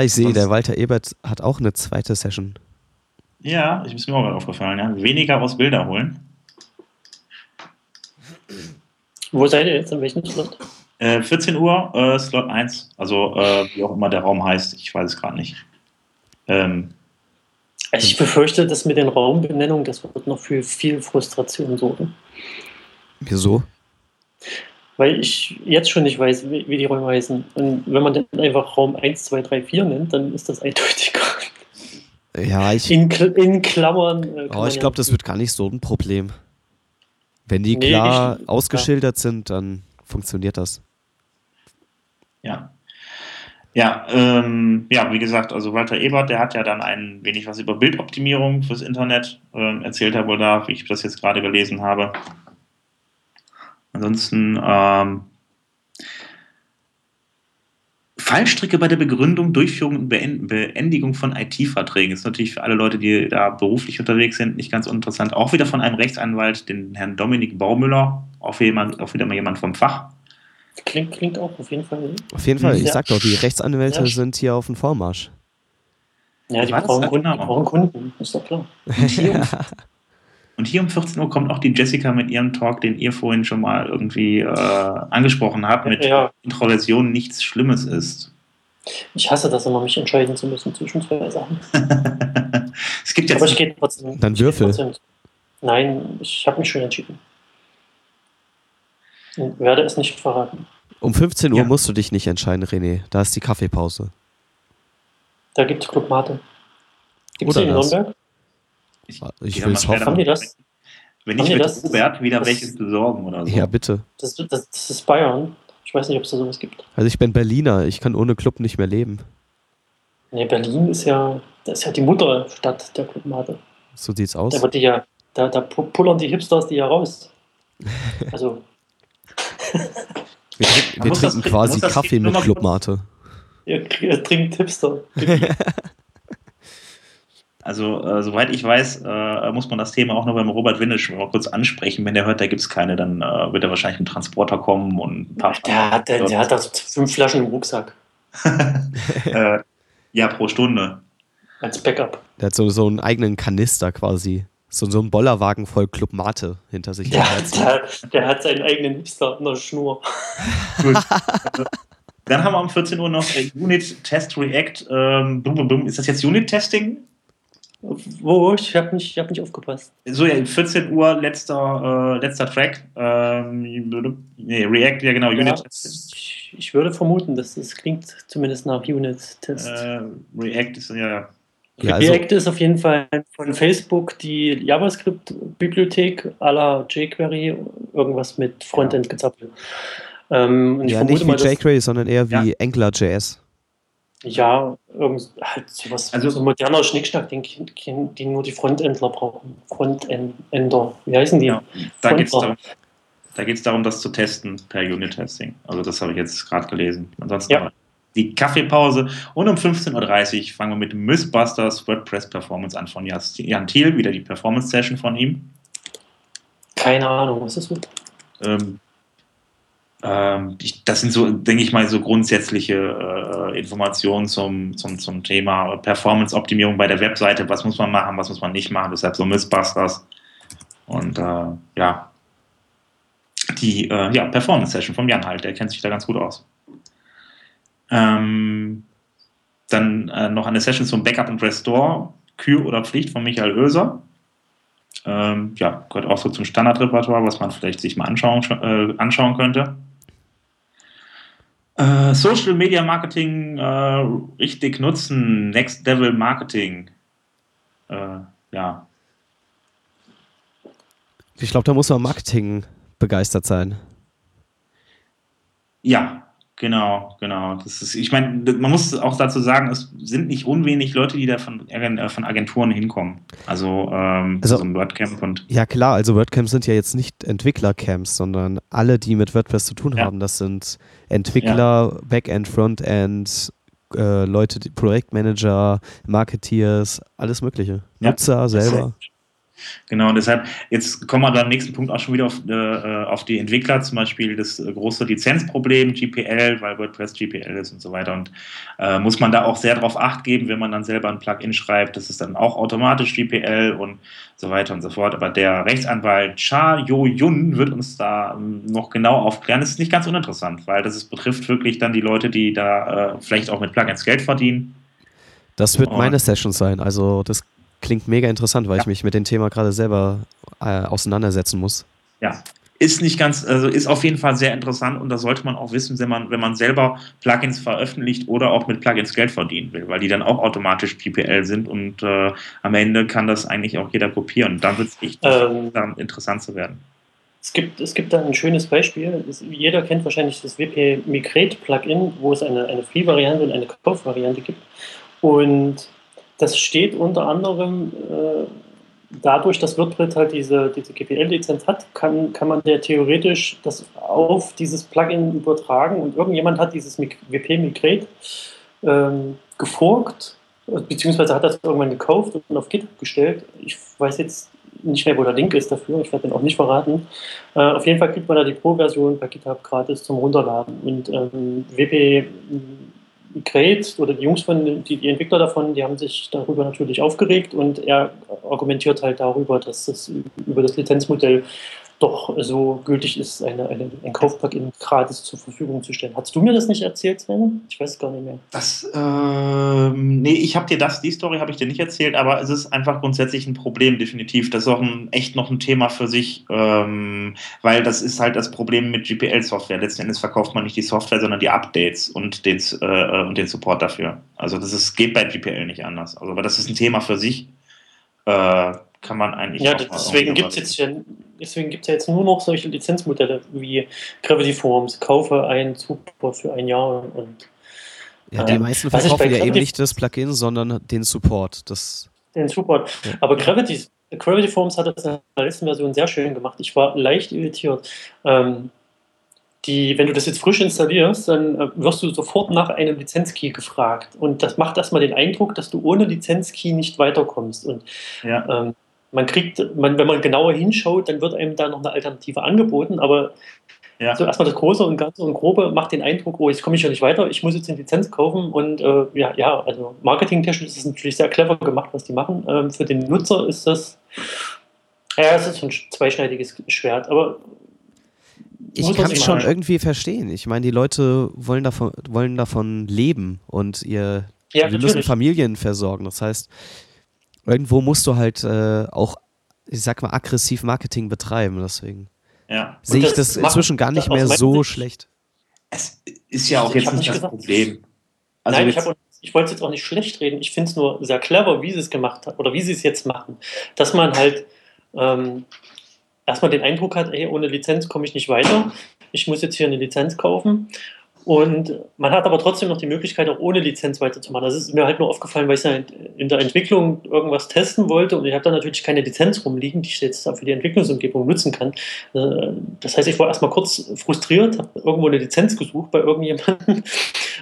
Ich sehe, der Walter Ebert hat auch eine zweite Session. Ja, ich bin mir auch gerade aufgefallen. Ja. Weniger aus Bilder holen. Wo seid ihr jetzt? An welchem Slot? 14 Uhr, Slot 1. Also, wie auch immer der Raum heißt. Ich weiß es gerade nicht. Ich befürchte, dass mit den Raumbenennungen, das wird noch für viel Frustration sorgen. Wieso? Weil ich jetzt schon nicht weiß, wie die Räume heißen. Und wenn man dann einfach Raum 1, 2, 3, 4 nennt, dann ist das eindeutiger. Ja, in Klammern. Ich glaube, das wird gar nicht so ein Problem. Wenn die ausgeschildert sind, dann funktioniert das. Ja. Wie gesagt, also Walter Ebert, der hat ja dann ein wenig was über Bildoptimierung fürs Internet erzählt, er wohl da, wie ich das jetzt gerade gelesen habe. Ansonsten Fallstricke bei der Begründung, Durchführung und Beendigung von IT-Verträgen. Ist natürlich für alle Leute, die da beruflich unterwegs sind, nicht ganz uninteressant. Auch wieder von einem Rechtsanwalt, den Herrn Dominik Baumüller, auch wieder mal jemand vom Fach. Klingt auch auf jeden Fall. Auf jeden Fall, ich sag doch, die Rechtsanwälte sind hier auf dem Vormarsch. Ja, die brauchen Kunden, ist doch klar. Und hier um 14 Uhr kommt auch die Jessica mit ihrem Talk, den ihr vorhin schon mal irgendwie angesprochen habt, mit Introversion nichts Schlimmes ist. Ich hasse das immer, mich entscheiden zu müssen zwischen zwei Sachen. Es gibt jetzt. Aber ich gehe trotzdem. Dann würfel. Nein, ich habe mich schon entschieden. Und werde es nicht verraten. Um 15 Uhr musst du dich nicht entscheiden, René. Da ist die Kaffeepause. Da gibt es Club Mate. Gibt es die in Nürnberg? Ich will es hoffen. Haben die das? Wenn nicht, wird Robert wieder welches besorgen oder so. Ja, bitte. Das ist Bayern. Ich weiß nicht, ob es da sowas gibt. Also ich bin Berliner. Ich kann ohne Club nicht mehr leben. Nee, Berlin ist ja die Mutterstadt der Clubmate. So sieht's aus. Da, da pullern die Hipsters die ja raus. Also... Wir trinken quasi Kaffee mit Club Mate. Ihr trinkt Hipster. Also, soweit ich weiß, muss man das Thema auch noch beim Robert Windisch mal kurz ansprechen. Wenn der hört, da gibt es keine, dann wird er wahrscheinlich mit Transporter kommen und ein paar. Der hat da 5 Flaschen im Rucksack. Pro Stunde. Als Backup. Der hat so einen eigenen Kanister quasi. So ein Bollerwagen voll Club Mate hinter sich. Der hat seinen eigenen Hipster an der Schnur. Gut. Dann haben wir um 14 Uhr noch Unit Test React. Ist das jetzt Unit Testing? Ich hab nicht aufgepasst. So, ja, 14 Uhr letzter Track. React, ja genau, Unit Testing. Ich würde vermuten, dass das klingt zumindest nach Unit Test. React ist ja. React ist auf jeden Fall von Facebook die JavaScript-Bibliothek à la jQuery, irgendwas mit Frontend-Gezappel. Nicht wie jQuery, sondern eher wie AngularJS. Ja, halt sowas, also so ein moderner Schnickschnack, den nur die Frontendler brauchen. Frontender, wie heißen die? Ja, da geht es darum, das zu testen per Unit-Testing. Also das habe ich jetzt gerade gelesen. Ansonsten die Kaffeepause und um 15.30 Uhr fangen wir mit Mythbusters WordPress Performance an von Jan Thiel, wieder die Performance Session von ihm. Keine Ahnung, was ist das? Das sind so, denke ich mal, so grundsätzliche Informationen zum Thema Performance-Optimierung bei der Webseite. Was muss man machen, was muss man nicht machen, deshalb so Mythbusters und die Performance Session von Jan halt, der kennt sich da ganz gut aus. Dann noch eine Session zum Backup und Restore, Kür oder Pflicht von Michael Oeser. Gehört auch so zum Standardrepertoire, was man vielleicht sich mal anschauen könnte. Social Media Marketing richtig nutzen, Next Level Marketing. Ich glaube, da muss man Marketing begeistert sein. Ja, genau. Das ist, ich meine, man muss auch dazu sagen, es sind nicht unwenig Leute, die da von Agenturen hinkommen. Also so ein WordCamp und... Ja klar, also WordCamps sind ja jetzt nicht Entwicklercamps, sondern alle, die mit WordPress zu tun haben, das sind Entwickler, Backend, Frontend, Leute, die Projektmanager, Marketeers, alles mögliche. Nutzer selber. Genau, deshalb, jetzt kommen wir beim nächsten Punkt auch schon wieder auf die Entwickler, zum Beispiel das große Lizenzproblem, GPL, weil WordPress GPL ist und so weiter, und muss man da auch sehr drauf Acht geben, wenn man dann selber ein Plugin schreibt, das ist dann auch automatisch GPL und so weiter und so fort, aber der Rechtsanwalt Cha Yo-Yun wird uns da noch genau aufklären, das ist nicht ganz uninteressant, weil das betrifft wirklich dann die Leute, die da vielleicht auch mit Plugins Geld verdienen. Das wird meine Session sein, also das klingt mega interessant, weil ich mich mit dem Thema gerade selber auseinandersetzen muss. Ja, ist nicht ganz, also ist auf jeden Fall sehr interessant, und das sollte man auch wissen, wenn man selber Plugins veröffentlicht oder auch mit Plugins Geld verdienen will, weil die dann auch automatisch GPL sind, und am Ende kann das eigentlich auch jeder kopieren. Dann wird es echt interessant zu werden. Es gibt da ein schönes Beispiel. Jeder kennt wahrscheinlich das WP Migrate Plugin, wo es eine Free-Variante und eine Kauf-Variante gibt, und das steht unter anderem dadurch, dass WordPress halt diese GPL-Lizenz hat, kann man ja theoretisch das auf dieses Plugin übertragen, und irgendjemand hat dieses WP-Migrate geforkt, beziehungsweise hat das irgendwann gekauft und auf GitHub gestellt. Ich weiß jetzt nicht mehr, wo der Link ist dafür, ich werde den auch nicht verraten. Auf jeden Fall kriegt man da die Pro-Version bei GitHub gratis zum Runterladen, und WP-Migrate oder die Jungs die Entwickler davon, die haben sich darüber natürlich aufgeregt, und er argumentiert halt darüber, dass das über das Lizenzmodell doch so gültig ist, ein Kaufplugin gratis zur Verfügung zu stellen. Hast du mir das nicht erzählt, Sven? Ich weiß gar nicht mehr. Ich habe dir die Story habe ich dir nicht erzählt, aber es ist einfach grundsätzlich ein Problem, definitiv. Das ist auch echt noch ein Thema für sich, weil das ist halt das Problem mit GPL-Software. Letzten Endes verkauft man nicht die Software, sondern die Updates und den Support dafür. Also das geht bei GPL nicht anders. Also, aber das ist ein Thema für sich. Kann man eigentlich deswegen gibt es ja jetzt nur noch solche Lizenzmodelle wie Gravity Forms, kaufe einen Support für ein Jahr, und die meisten verkaufen ja eben nicht das Plugin, sondern den Support. Ja. Aber Gravity Forms hat das in der letzten Version sehr schön gemacht. Ich war leicht irritiert. Wenn du das jetzt frisch installierst, dann wirst du sofort nach einem Lizenzkey gefragt. Und das macht erstmal den Eindruck, dass du ohne Lizenzkey nicht weiterkommst. Und wenn man genauer hinschaut, dann wird einem da noch eine Alternative angeboten. Aber so erstmal das Große und Ganze und Grobe macht den Eindruck, jetzt komme ich ja nicht weiter, ich muss jetzt eine Lizenz kaufen. Und also marketingtechnisch ist es natürlich sehr clever gemacht, was die machen. Für den Nutzer ist das, es ist ein zweischneidiges Schwert. Aber ich kann es schon irgendwie verstehen. Ich meine, die Leute wollen davon leben und die müssen Familien versorgen. Das heißt, irgendwo musst du halt auch, ich sag mal, aggressiv Marketing betreiben. Deswegen sehe ich das inzwischen gar nicht mehr so schlecht. Es ist ja auch jetzt nicht das Problem. Also nein, ich wollte es jetzt auch nicht schlecht reden. Ich finde es nur sehr clever, wie sie es gemacht haben oder wie sie es jetzt machen. Dass man halt... erstmal den Eindruck hat, ohne Lizenz komme ich nicht weiter, ich muss jetzt hier eine Lizenz kaufen, und man hat aber trotzdem noch die Möglichkeit, auch ohne Lizenz weiterzumachen. Das ist mir halt nur aufgefallen, weil ich in der Entwicklung irgendwas testen wollte, und ich habe da natürlich keine Lizenz rumliegen, die ich jetzt für die Entwicklungsumgebung nutzen kann. Das heißt, ich war erstmal kurz frustriert, habe irgendwo eine Lizenz gesucht bei irgendjemandem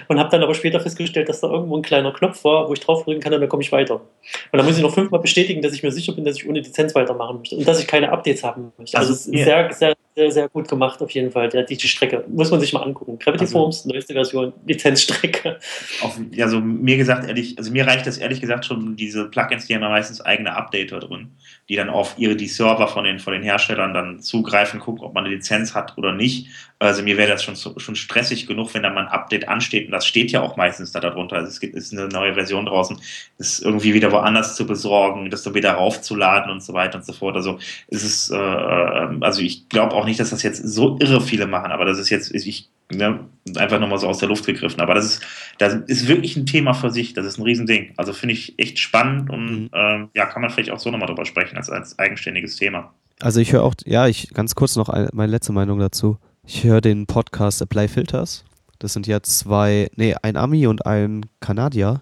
und habe dann aber später festgestellt, dass da irgendwo ein kleiner Knopf war, wo ich draufdrücken kann und dann komme ich weiter. Und dann muss ich noch 5-mal bestätigen, dass ich mir sicher bin, dass ich ohne Lizenz weitermachen möchte und dass ich keine Updates haben möchte. Also es ist sehr, sehr, sehr, sehr gut gemacht auf jeden Fall, die Strecke. Muss man sich mal angucken. Gravity Forms, neueste Version, Lizenzstrecke. Also mir reicht das ehrlich gesagt schon, diese Plugins, die haben ja meistens eigene Updater drin, die dann auf die Server von den Herstellern dann zugreifen, gucken, ob man eine Lizenz hat oder nicht. Also mir wäre das schon stressig genug, wenn da mal ein Update ansteht, und das steht ja auch meistens da darunter. Also es ist eine neue Version draußen, ist irgendwie wieder woanders zu besorgen, das dann wieder raufzuladen und so weiter und so fort. Also ich glaube auch nicht, dass das jetzt so irre viele machen, aber das ist jetzt, einfach nochmal so aus der Luft gegriffen. Aber das ist wirklich ein Thema für sich, das ist ein Riesending. Also finde ich echt spannend, und kann man vielleicht auch so nochmal drüber sprechen, als eigenständiges Thema. Also ich höre auch, ja, ganz kurz noch meine letzte Meinung dazu. Ich höre den Podcast Apply Filters. Das sind ja ein Ami und ein Kanadier,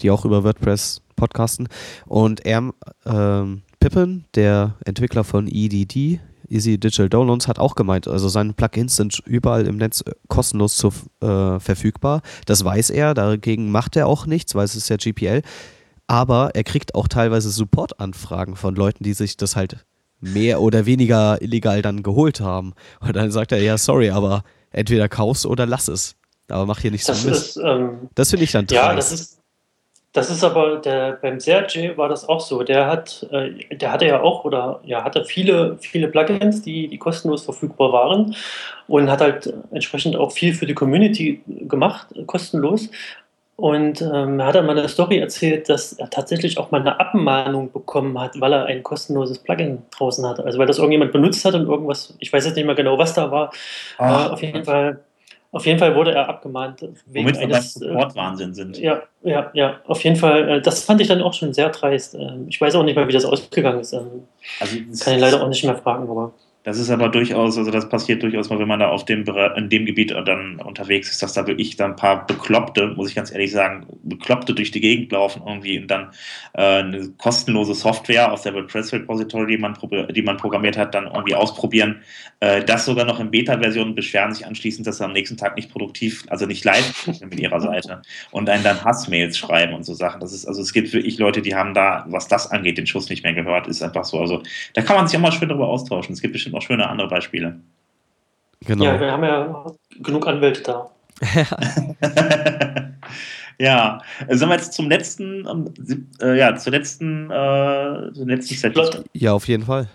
die auch über WordPress podcasten. Und Pippin, der Entwickler von EDD, Easy Digital Downloads, hat auch gemeint, also seine Plugins sind überall im Netz kostenlos verfügbar. Das weiß er, dagegen macht er auch nichts, weil es ist ja GPL. Aber er kriegt auch teilweise Support-Anfragen von Leuten, die sich das halt mehr oder weniger illegal dann geholt haben. Und dann sagt er, ja, sorry, aber entweder kauf's oder lass es. Aber mach hier nichts so Mist. Das finde ich dann dreist. Ja, das ist aber, beim Sergej war das auch so. Der hatte viele Plugins, die kostenlos verfügbar waren, und hat halt entsprechend auch viel für die Community gemacht, kostenlos. Und hat er mal eine Story erzählt, dass er tatsächlich auch mal eine Abmahnung bekommen hat, weil er ein kostenloses Plugin draußen hatte. Also weil das irgendjemand benutzt hat und irgendwas, ich weiß jetzt nicht mehr genau, was da war. Auf jeden Fall wurde er abgemahnt. Womit wir beim Support-Wahnsinn sind. Ja, auf jeden Fall. Das fand ich dann auch schon sehr dreist. Ich weiß auch nicht mehr, wie das ausgegangen ist. Also kann ich leider auch nicht mehr fragen, aber... Das ist aber durchaus, also das passiert durchaus mal, wenn man da in dem Gebiet dann unterwegs ist, dass da wirklich dann ein paar Bekloppte, muss ich ganz ehrlich sagen, durch die Gegend laufen irgendwie und dann eine kostenlose Software aus der WordPress-Repository, die man programmiert hat, dann irgendwie ausprobieren. Das sogar noch in Beta-Versionen, beschweren sich anschließend, dass sie am nächsten Tag nicht produktiv, also nicht live sind mit ihrer Seite, und einen dann Hassmails schreiben und so Sachen. Das ist, also es gibt wirklich Leute, die haben da, was das angeht, den Schuss nicht mehr gehört, ist einfach so. Also da kann man sich auch mal schön drüber austauschen. Es gibt bestimmt auch schöne andere Beispiele. Genau. Ja, wir haben ja genug Anwälte da. Ja, sollen wir jetzt zur letzten Statistik? Ja, auf jeden Fall.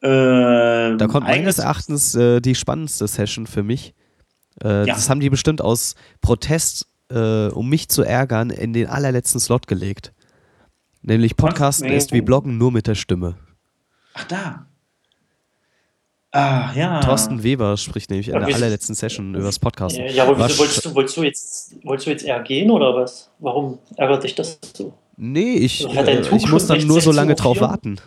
Da kommt meines Erachtens die spannendste Session für mich. Das haben die bestimmt aus Protest, um mich zu ärgern, in den allerletzten Slot gelegt. Nämlich Podcasten ist wie Bloggen, nur mit der Stimme. Ach, da. Ah, ja. Thorsten Weber spricht nämlich in der allerletzten Session über das Podcasten. Ja, aber wieso wolltest du jetzt eher gehen oder was? Warum ärgert dich das so? Nee, ich muss dann nur so lange drauf warten.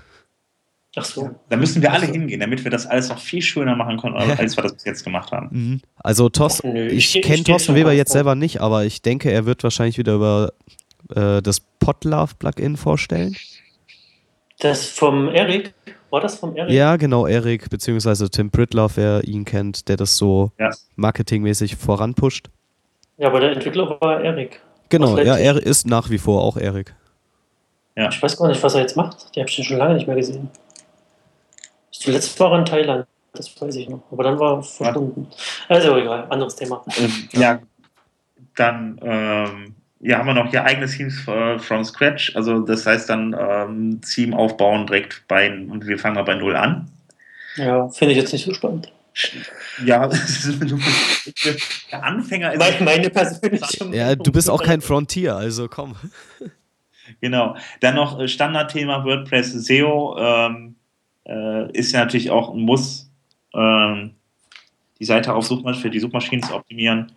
Ach so. Da müssen wir alle hingehen, damit wir das alles noch viel schöner machen können, als wir das bis jetzt gemacht haben. Mhm. Also ich kenne Thorsten Weber jetzt selber nicht, aber ich denke, er wird wahrscheinlich wieder über das Podlove-Plugin vorstellen. Das vom Erik? War das vom Erik? Ja, genau, Erik, beziehungsweise Tim Pritlove, wer ihn kennt, der das so marketingmäßig voranpusht. Ja, aber der Entwickler war Erik. Genau, ja, er ist nach wie vor auch Erik. Ja. Ich weiß gar nicht, was er jetzt macht. Die habe ich schon lange nicht mehr gesehen. Zuletzt war er in Thailand, das weiß ich noch. Aber dann war er verschwunden. Also egal, anderes Thema. Ja, dann... haben wir noch hier eigenes Teams from scratch, also das heißt dann Team aufbauen direkt und wir fangen mal bei Null an. Ja, finde ich jetzt nicht so spannend. Ja, der Anfänger ist... Meine persönliche... Ja, du bist auch kein Frontier, also komm. Genau, dann noch Standardthema WordPress SEO, ist ja natürlich auch ein Muss, die Seite für die Suchmaschinen zu optimieren.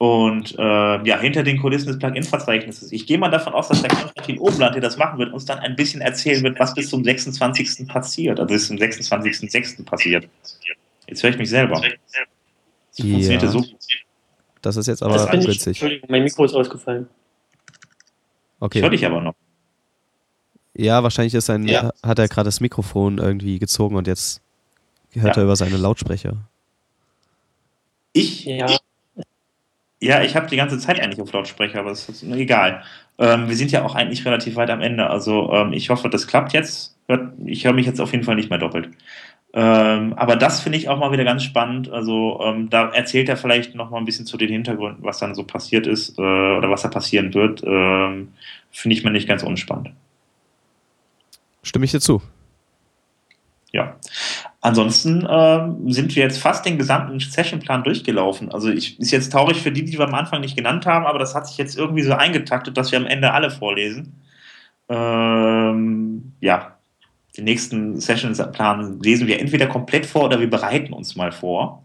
Und hinter den Kulissen des Plugin-Verzeichnisses. Ich gehe mal davon aus, dass der Konstantin Obland, der das machen wird, uns dann ein bisschen erzählen wird, was bis zum 26. passiert. Also bis zum 26.06. passiert. Jetzt höre ich mich selber. Das funktioniert so. Das ist jetzt aber witzig. Entschuldigung, mein Mikro ist ausgefallen. Okay. Ich höre dich aber noch. Ja, wahrscheinlich hat er gerade das Mikrofon irgendwie gezogen und jetzt hört er über seine Lautsprecher. Ja, ich habe die ganze Zeit eigentlich auf Lautsprecher, aber das ist egal. Wir sind ja auch eigentlich relativ weit am Ende. Also ich hoffe, das klappt jetzt. Ich höre mich jetzt auf jeden Fall nicht mehr doppelt. Aber das finde ich auch mal wieder ganz spannend. Also da erzählt er vielleicht noch mal ein bisschen zu den Hintergründen, was dann so passiert ist oder was da passieren wird. Finde ich mal nicht ganz unspannend. Stimme ich dir zu? Ja. Ansonsten sind wir jetzt fast den gesamten Sessionplan durchgelaufen. Also ist jetzt traurig für die wir am Anfang nicht genannt haben, aber das hat sich jetzt irgendwie so eingetaktet, dass wir am Ende alle vorlesen. Den nächsten Sessionplan lesen wir entweder komplett vor oder wir bereiten uns mal vor.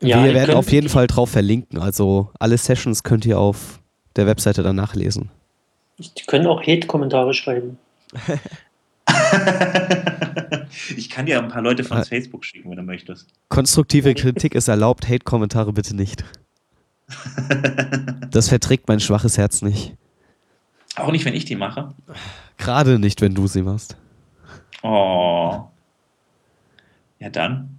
Ja, wir werden auf jeden Fall drauf verlinken. Also alle Sessions könnt ihr auf der Webseite dann nachlesen. Die können auch Hate-Kommentare schreiben. Ich kann dir ein paar Leute von Facebook schicken, wenn du möchtest. Konstruktive Kritik ist erlaubt, Hate-Kommentare bitte nicht. Das verträgt mein schwaches Herz nicht. Auch nicht, wenn ich die mache? Gerade nicht, wenn du sie machst. Oh. Ja, dann.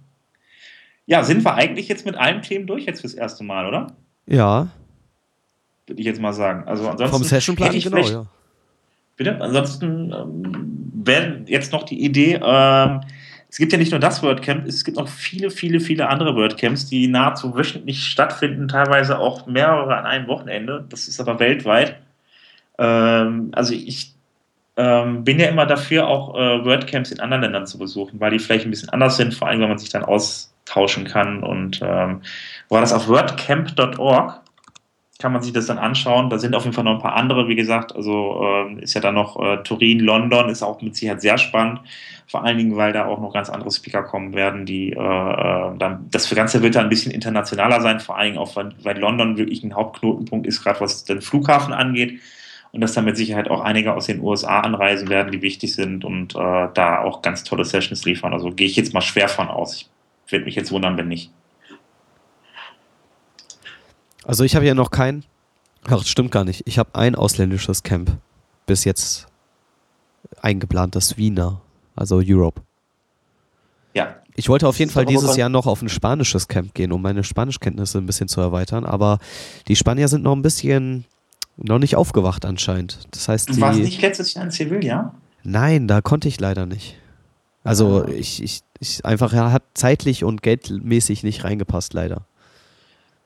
Ja, sind wir eigentlich jetzt mit allen Themen durch jetzt fürs erste Mal, oder? Ja. Würde ich jetzt mal sagen. Also ansonsten vom Sessionplan, genau, ja. Bitte? Ansonsten wäre jetzt noch die Idee, es gibt ja nicht nur das WordCamp, es gibt noch viele, viele, viele andere WordCamps, die nahezu wöchentlich stattfinden, teilweise auch mehrere an einem Wochenende. Das ist aber weltweit. Also ich bin ja immer dafür, auch WordCamps in anderen Ländern zu besuchen, weil die vielleicht ein bisschen anders sind, vor allem, wenn man sich dann austauschen kann. Und war das auf wordcamp.org? Kann man sich das dann anschauen. Da sind auf jeden Fall noch ein paar andere, wie gesagt, also ist ja dann noch Turin, London, ist auch mit Sicherheit sehr spannend, vor allen Dingen, weil da auch noch ganz andere Speaker kommen werden, die dann, das Ganze wird da ein bisschen internationaler sein, vor allen Dingen auch, weil London wirklich ein Hauptknotenpunkt ist, gerade was den Flughafen angeht, und dass da mit Sicherheit auch einige aus den USA anreisen werden, die wichtig sind und da auch ganz tolle Sessions liefern, also gehe ich jetzt mal schwer von aus. Ich würde mich jetzt wundern, wenn nicht. Also ich habe ja noch kein... Ach, stimmt gar nicht. Ich habe ein ausländisches Camp bis jetzt eingeplant, das Wiener, also Europe. Ja. Ich wollte auf jeden Fall dieses Jahr noch auf ein spanisches Camp gehen, um meine Spanischkenntnisse ein bisschen zu erweitern, aber die Spanier sind noch ein bisschen noch nicht aufgewacht anscheinend. Das heißt, du warst nicht letztes Jahr in Sevilla? Nein, da konnte ich leider nicht. Also ich einfach, ja, hat zeitlich und geldmäßig nicht reingepasst, leider.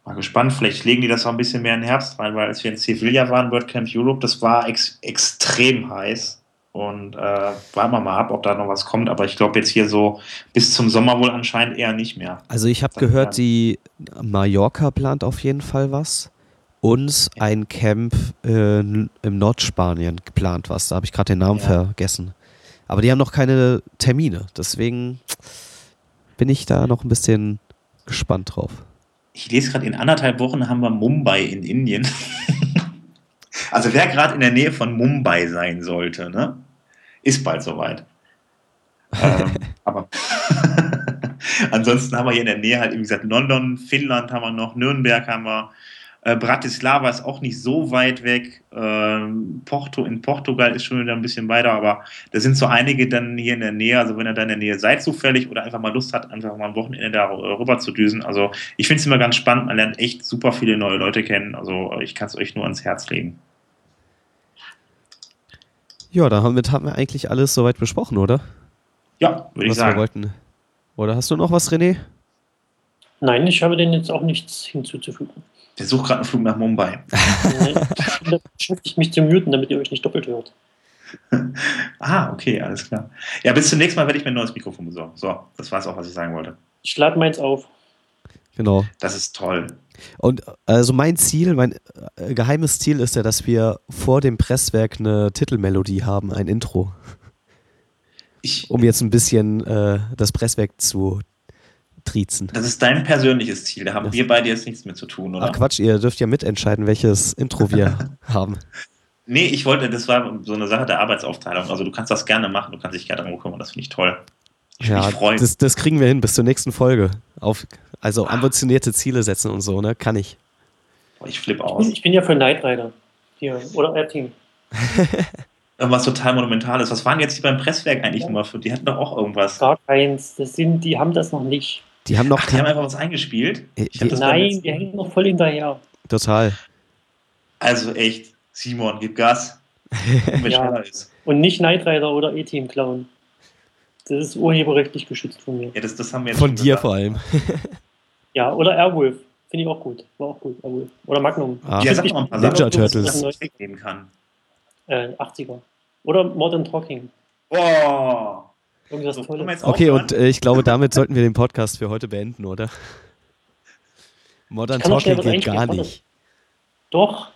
Mal gespannt, vielleicht legen die das auch ein bisschen mehr in den Herbst rein, weil als wir in Sevilla waren, WordCamp Europe, das war extrem heiß und warten wir mal ab, ob da noch was kommt, aber ich glaube jetzt hier so bis zum Sommer wohl anscheinend eher nicht mehr. Also ich habe gehört, die Mallorca plant auf jeden Fall was und ein Camp im Nordspanien geplant was, da habe ich gerade den Namen vergessen, aber die haben noch keine Termine, deswegen bin ich da noch ein bisschen gespannt drauf. Ich lese gerade, in 1,5 Wochen haben wir Mumbai in Indien. Also wer gerade in der Nähe von Mumbai sein sollte, ne? Ist bald soweit. Aber ansonsten haben wir hier in der Nähe halt, wie gesagt, London, Finnland haben wir noch, Nürnberg haben wir, Bratislava ist auch nicht so weit weg, Porto in Portugal ist schon wieder ein bisschen weiter, aber da sind so einige dann hier in der Nähe, also wenn ihr da in der Nähe seid zufällig oder einfach mal Lust hat, einfach mal am Wochenende da rüber zu düsen, also ich finde es immer ganz spannend, man lernt echt super viele neue Leute kennen, also ich kann es euch nur ans Herz legen. Ja, damit haben wir eigentlich alles soweit besprochen, oder? Ja, würde ich sagen. Was wir wollten. Oder hast du noch was, René? Nein, ich habe denen jetzt auch nichts hinzuzufügen. Der sucht gerade einen Flug nach Mumbai. Da beschäftige ich mich zu muten, damit ihr euch nicht doppelt hört. Okay, alles klar. Ja, bis zum nächsten Mal werde ich mir ein neues Mikrofon besorgen. So, das war es auch, was ich sagen wollte. Ich lade meins auf. Genau. Das ist toll. Und also mein Ziel, mein geheimes Ziel ist ja, dass wir vor dem Presswerk eine Titelmelodie haben, ein Intro. Um jetzt ein bisschen das Presswerk zu triezen. Das ist dein persönliches Ziel, da haben wir beide jetzt nichts mit zu tun, oder? Ach Quatsch, ihr dürft ja mitentscheiden, welches Intro wir haben. Nee, ich wollte, das war so eine Sache der Arbeitsaufteilung, also du kannst das gerne machen, du kannst dich gerne darum kümmern, das finde ich toll. Ich freue mich. Das kriegen wir hin, bis zur nächsten Folge. Also ambitionierte Ziele setzen und so, ne? Kann ich. Ich flippe aus. Ich bin ja für Knight Rider. Hier, oder R-Team. Irgendwas total Monumentales. Was waren jetzt die beim Presswerk eigentlich nochmal für? Die hatten doch auch irgendwas. Gar keins, die haben das noch nicht. Die haben noch die haben einfach was eingespielt? Nein, die hängen noch voll hinterher. Total. Also echt, Simon, gib Gas. Wenn schneller ist. Und nicht Knight Rider oder E-Team klauen. Das ist urheberrechtlich geschützt von mir. Ja, das haben wir jetzt von dir gesagt. Vor allem. Ja, oder Airwolf. Finde ich auch gut. War auch gut, Airwolf. Oder Magnum. Ja, sag mal ein paar Ninja Turtles. Was ich wegnehmen kann. 80er. Oder Modern Talking. Boah. So, okay, und ich glaube, damit sollten wir den Podcast für heute beenden, oder? Modern Talking geht gar nicht. Doch.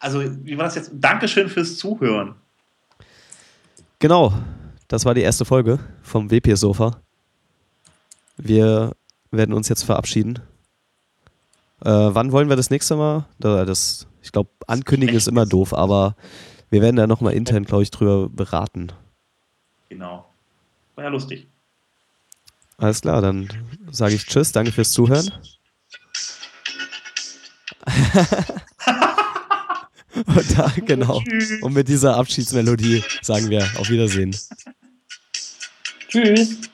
Also, wie war das jetzt? Dankeschön fürs Zuhören. Genau. Das war die erste Folge vom WP-Sofa. Wir werden uns jetzt verabschieden. Wann wollen wir das nächste Mal? Ich glaube, ankündigen ist immer doof, aber Wir werden da nochmal intern, glaube ich, drüber beraten. Genau. War ja lustig. Alles klar, dann sage ich tschüss, danke fürs Zuhören. Und da, genau. Und mit dieser Abschiedsmelodie sagen wir auf Wiedersehen. Tschüss.